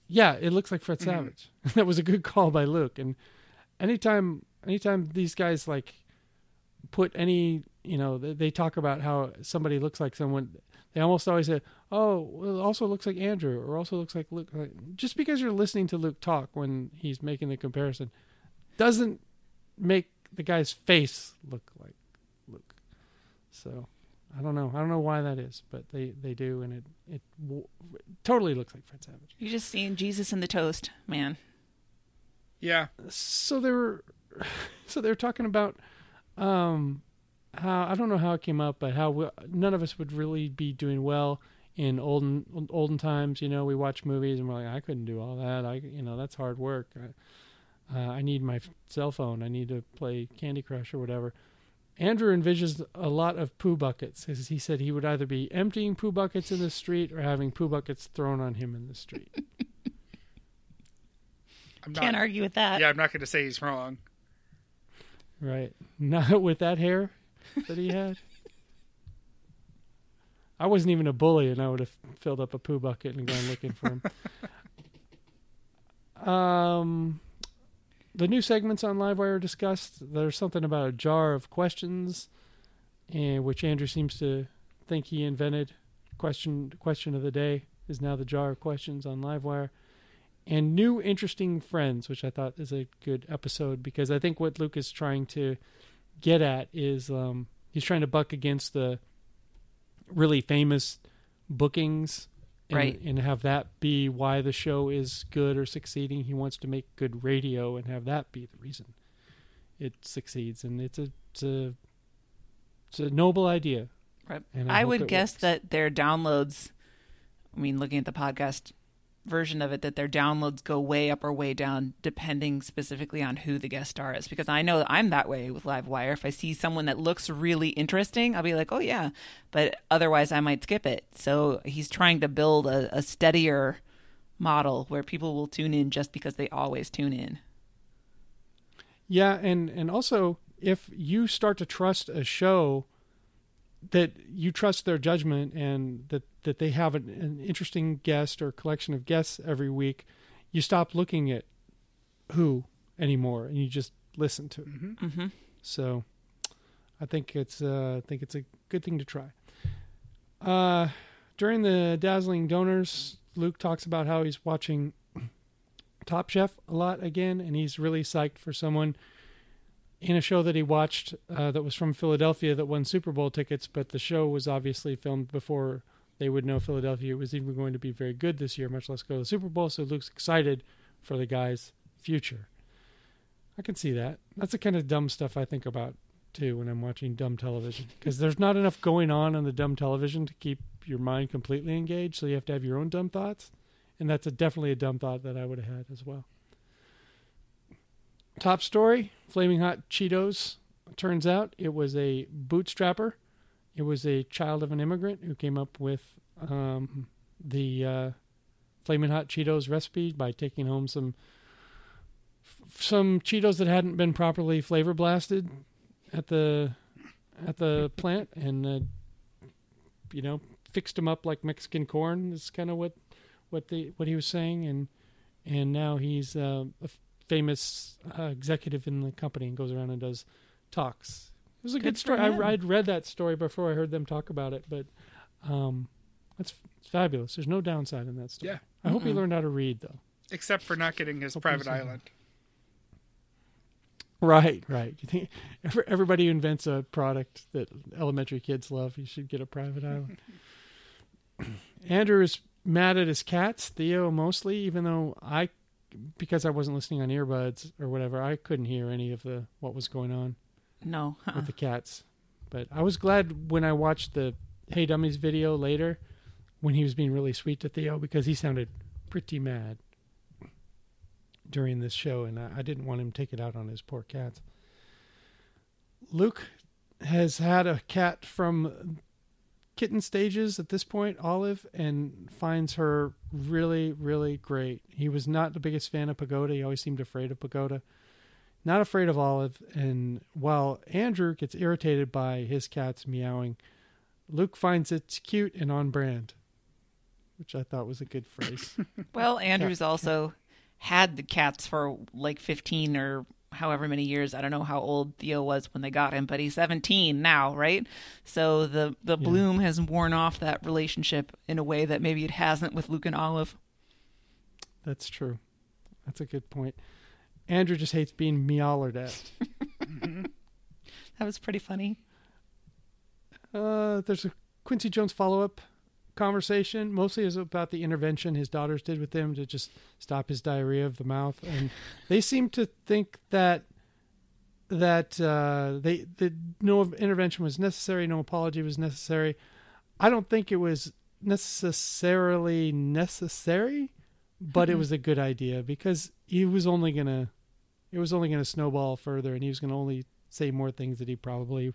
Yeah, it looks like Fred Savage. That was a good call by Luke. And anytime these guys like put any, they talk about how somebody looks like someone, they almost always say, "Oh, well, it also looks like Andrew," or "also looks like Luke." Just because you're listening to Luke talk when he's making the comparison doesn't make the guy's face look like Luke. So I don't know why that is, but they do, and it totally looks like Fred Savage. You're just seeing Jesus in the toast, man. Yeah. So they were talking about how, I don't know how it came up, but how none of us would really be doing well in olden times. We watch movies and we're like, I couldn't do all that. That's hard work. I need my cell phone. I need to play Candy Crush or whatever. Andrew envisions a lot of poo buckets. As he said, he would either be emptying poo buckets in the street or having poo buckets thrown on him in the street. Can't argue with that. Yeah, I'm not going to say he's wrong. Right. Not with that hair that he had. I wasn't even a bully, and I would have filled up a poo bucket and gone looking for him. The new segments on Livewire are discussed. There's something about a jar of questions, which Andrew seems to think he invented. Question of the day is now the jar of questions on Livewire. And new interesting friends, which I thought is a good episode, because I think what Luke is trying to get at is he's trying to buck against the really famous bookings. Right. And have that be why the show is good or succeeding. He wants to make good radio and have that be the reason it succeeds. And it's a noble idea. Right. And I would guess that their downloads, looking at the podcast version of it, that their downloads go way up or way down, depending specifically on who the guest star is. Because I know I'm that way with Livewire. If I see someone that looks really interesting, I'll be like, oh yeah. But otherwise I might skip it. So he's trying to build a steadier model where people will tune in just because they always tune in. Yeah. And also, if you start to trust a show, that you trust their judgment and that they have an interesting guest or collection of guests every week, you stop looking at who anymore and you just listen to it. Mm-hmm. Mm-hmm. So I think it's a good thing to try. During the Dazzling Donors, Luke talks about how he's watching Top Chef a lot again, and he's really psyched for someone in a show that he watched that was from Philadelphia that won Super Bowl tickets, but the show was obviously filmed before they would know Philadelphia was even going to be very good this year, much less go to the Super Bowl. So Luke's excited for the guy's future. I can see that. That's the kind of dumb stuff I think about too when I'm watching dumb television, because there's not enough going on the dumb television to keep your mind completely engaged. So you have to have your own dumb thoughts. And that's definitely a dumb thought that I would have had as well. Top story, Flaming Hot Cheetos. Turns out it was a bootstrapper. It was a child of an immigrant who came up with the Flaming Hot Cheetos recipe by taking home some Cheetos that hadn't been properly flavor blasted at the plant, and fixed them up like Mexican corn. Is kind of what he was saying, and now he's a famous executive in the company and goes around and does talks. It was a good story. I'd read that story before I heard them talk about it, but it's fabulous. There's no downside in that story. Yeah. I hope he learned how to read, though. Except for not getting his private island. Right. You think everybody who invents a product that elementary kids love, you should get a private island. Andrew is mad at his cats, Theo mostly, even though because I wasn't listening on earbuds or whatever, I couldn't hear any of what was going on. No. Uh-uh. With the cats. But I was glad when I watched the Hey Dummies video later when he was being really sweet to Theo, because he sounded pretty mad during this show, and I didn't want him to take it out on his poor cats. Luke has had a cat from kitten stages at this point, Olive, and finds her really, really great. He was not the biggest fan of Pagoda. He always seemed afraid of Pagoda. Not afraid of Olive. And while Andrew gets irritated by his cats meowing, Luke finds it's cute and on brand, which I thought was a good phrase. Well, Andrew's also had the cats for like 15 or however many years. I don't know how old Theo was when they got him, but he's 17 now, right? So the bloom has worn off that relationship in a way that maybe it hasn't with Luke and Olive. That's true. That's a good point. Andrew just hates being meowlered at. That was pretty funny. There's a Quincy Jones follow-up conversation. Mostly is about the intervention his daughters did with him to just stop his diarrhea of the mouth. And they seem to think that no intervention was necessary, no apology was necessary. I don't think it was necessarily necessary, but it was a good idea, because it was only gonna snowball further, and he was gonna only say more things that he probably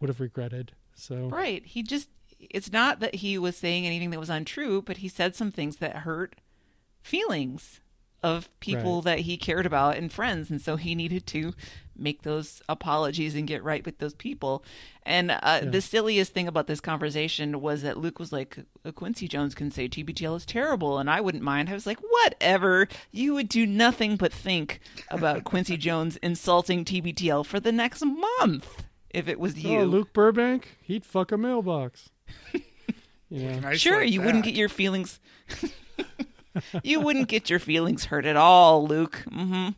would have regretted. So right, he just—it's not that he was saying anything that was untrue, but he said some things that hurt feelings of people that he cared about and friends, and so he needed to make those apologies and get right with those people. And the silliest thing about this conversation was that Luke was like, Quincy Jones can say TBTL is terrible and I wouldn't mind. I was like, whatever. You would do nothing but think about Quincy Jones insulting TBTL for the next month if it was you. Oh, Luke Burbank, he'd fuck a mailbox. Sure, you wouldn't get your feelings... You wouldn't get your feelings hurt at all, Luke. Mm-hmm.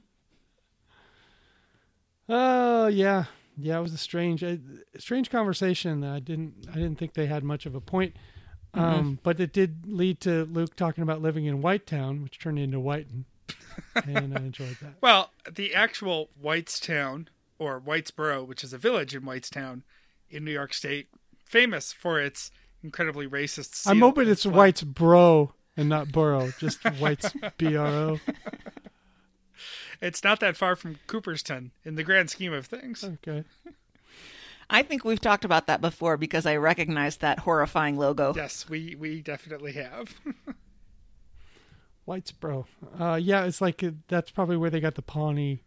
Oh, yeah. Yeah, it was a strange conversation. I didn't think they had much of a point. But it did lead to Luke talking about living in Whitetown, which turned into Whiten. And I enjoyed that. Well, the actual Whitestown, or Whitesboro, which is a village in Whitestown in New York State, famous for its incredibly racist seal. I'm hoping it's Whitesboro. And not Borough, just White's BRO. It's not that far from Cooperstown in the grand scheme of things. Okay. I think we've talked about that before because I recognize that horrifying logo. Yes, we definitely have. Whitesboro. Yeah, it's like that's probably where they got the Pawnee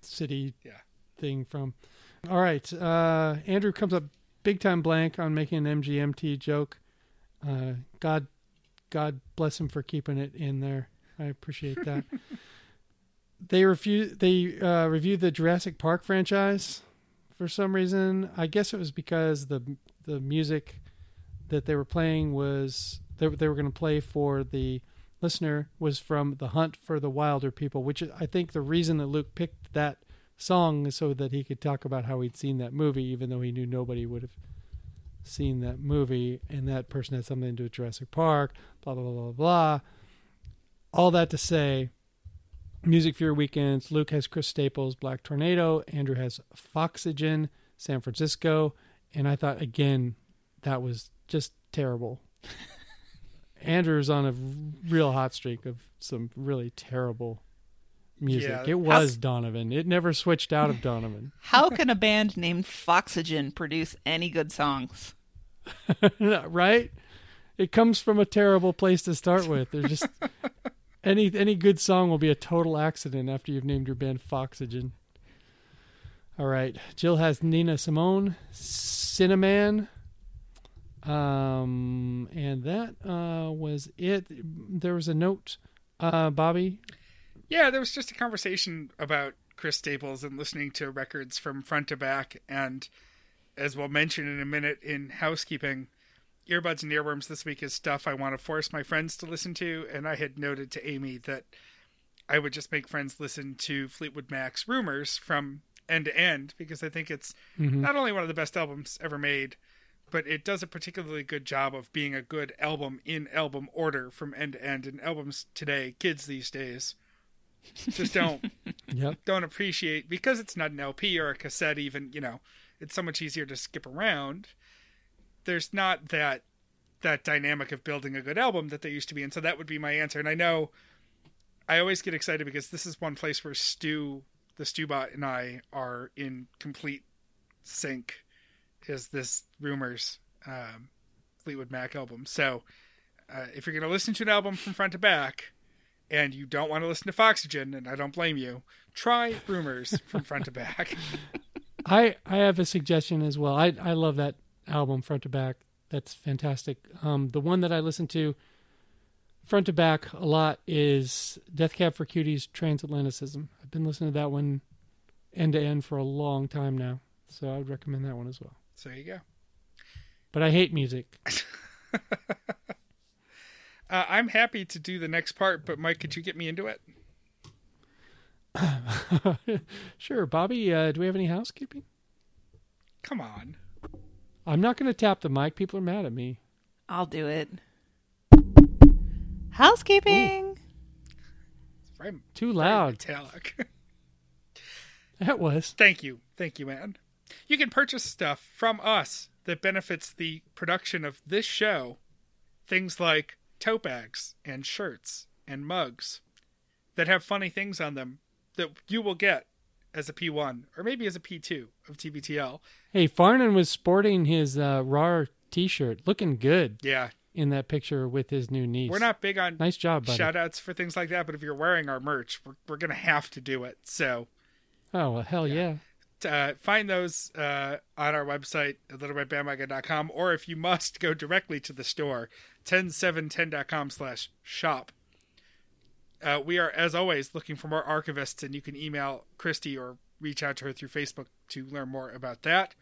city thing from. All right. Andrew comes up big time blank on making an MGMT joke. God bless him for keeping it in there. I appreciate that. They reviewed the Jurassic Park franchise for some reason. I guess it was because the music that they were playing they were going to play for the listener was from The Hunt for the Wilder People, which I think the reason that Luke picked that song is so that he could talk about how he'd seen that movie, even though he knew nobody would have seen that movie, and that person had something to do with Jurassic Park, blah, blah, blah, blah, blah. All that to say, Music for Your Weekends, Luke has Chris Staples, Black Tornado, Andrew has Foxygen, San Francisco, and I thought, again, that was just terrible. Andrew's on a real hot streak of some really terrible music. Yeah. It was Donovan. It never switched out of Donovan. How can a band named Foxygen produce any good songs? Right? It comes from a terrible place to start with. There's just any good song will be a total accident after you've named your band Foxygen. All right. Jill has Nina Simone, Cinnamon. And that was it. There was a note, Bobby. Yeah, there was just a conversation about Chris Staples and listening to records from front to back. And as we'll mention in a minute in housekeeping, Earbuds and Earworms this week is stuff I want to force my friends to listen to. And I had noted to Amy that I would just make friends listen to Fleetwood Mac's Rumors from end to end, because I think it's not only one of the best albums ever made, but it does a particularly good job of being a good album in album order from end to end. And albums today, kids these days, just don't appreciate, because it's not an LP or a cassette even, you know, it's so much easier to skip around. There's not that dynamic of building a good album that they used to be. And so that would be my answer. And I know I always get excited because this is one place where the Stewbot and I are in complete sync, is this Rumors Fleetwood Mac album. So if you're going to listen to an album from front to back and you don't want to listen to Foxygen, and I don't blame you, try Rumors from front to back. I have a suggestion as well. I love that album front to back. That's fantastic. The one that I listen to front to back a lot is Death Cab for Cuties Transatlanticism. I've been listening to that one end to end for a long time now, so I would recommend that one as well. So there you go. But I hate music. I'm happy to do the next part, but Mike, could you get me into it? Sure. Bobby, do we have any housekeeping? Come on. I'm not going to tap the mic. People are mad at me. I'll do it. Housekeeping. It's very, too loud. Very metallic. That was. Thank you. Thank you, Anne. You can purchase stuff from us that benefits the production of this show. Things like tote bags and shirts and mugs that have funny things on them that you will get as a P1 or maybe as a P2 of TBTL. Hey, Farnan was sporting his RAR t-shirt, looking good. Yeah, in that picture with his new niece. We're not big on nice job, buddy. Shout outs for things like that, but if you're wearing our merch, we're going to have to do it. So, oh, well, hell yeah. Find those on our website at littleredbandwagon.com, or if you must, go directly to the store, 10710.com/shop. We are, as always, looking for more archivists, and you can email Christy or reach out to her through Facebook to learn more about that.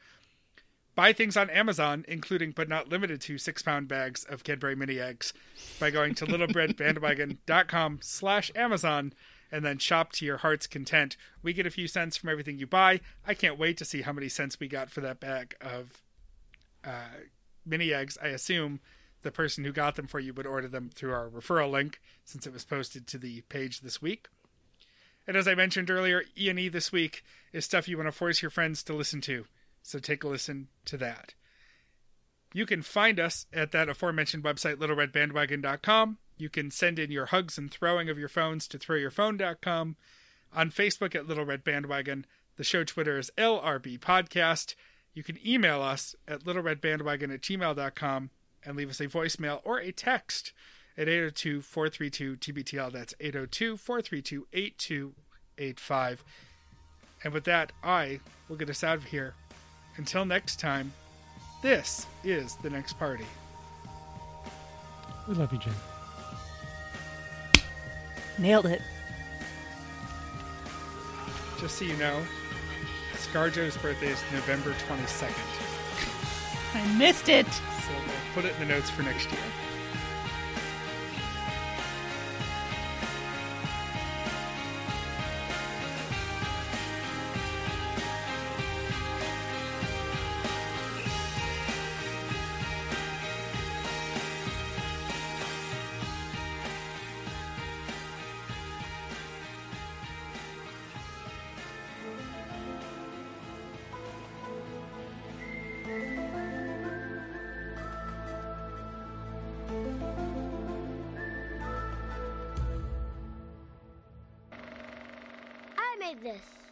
Buy things on Amazon, including but not limited to 6-pound bags of Cadbury mini eggs, by going to littleredbandwagon.com/Amazon and then shop to your heart's content. We get a few cents from everything you buy. I can't wait to see how many cents we got for that bag of mini eggs. I assume the person who got them for you would order them through our referral link, since it was posted to the page this week. And as I mentioned earlier, E&E this week is stuff you want to force your friends to listen to. So take a listen to that. You can find us at that aforementioned website, littleredbandwagon.com. You can send in your hugs and throwing of your phones to throwyourphone.com. On Facebook at Little Red Bandwagon. The show Twitter is LRB Podcast. You can email us at littleredbandwagon@gmail.com. and leave us a voicemail or a text at 802-432-TBTL. That's 802-432-8285. And with that, I will get us out of here. Until next time, this is The Next Party. We love you, Jen. Nailed it. Just so you know, ScarJo's birthday is November 22nd. I missed it. So we'll put it in the notes for next year. This.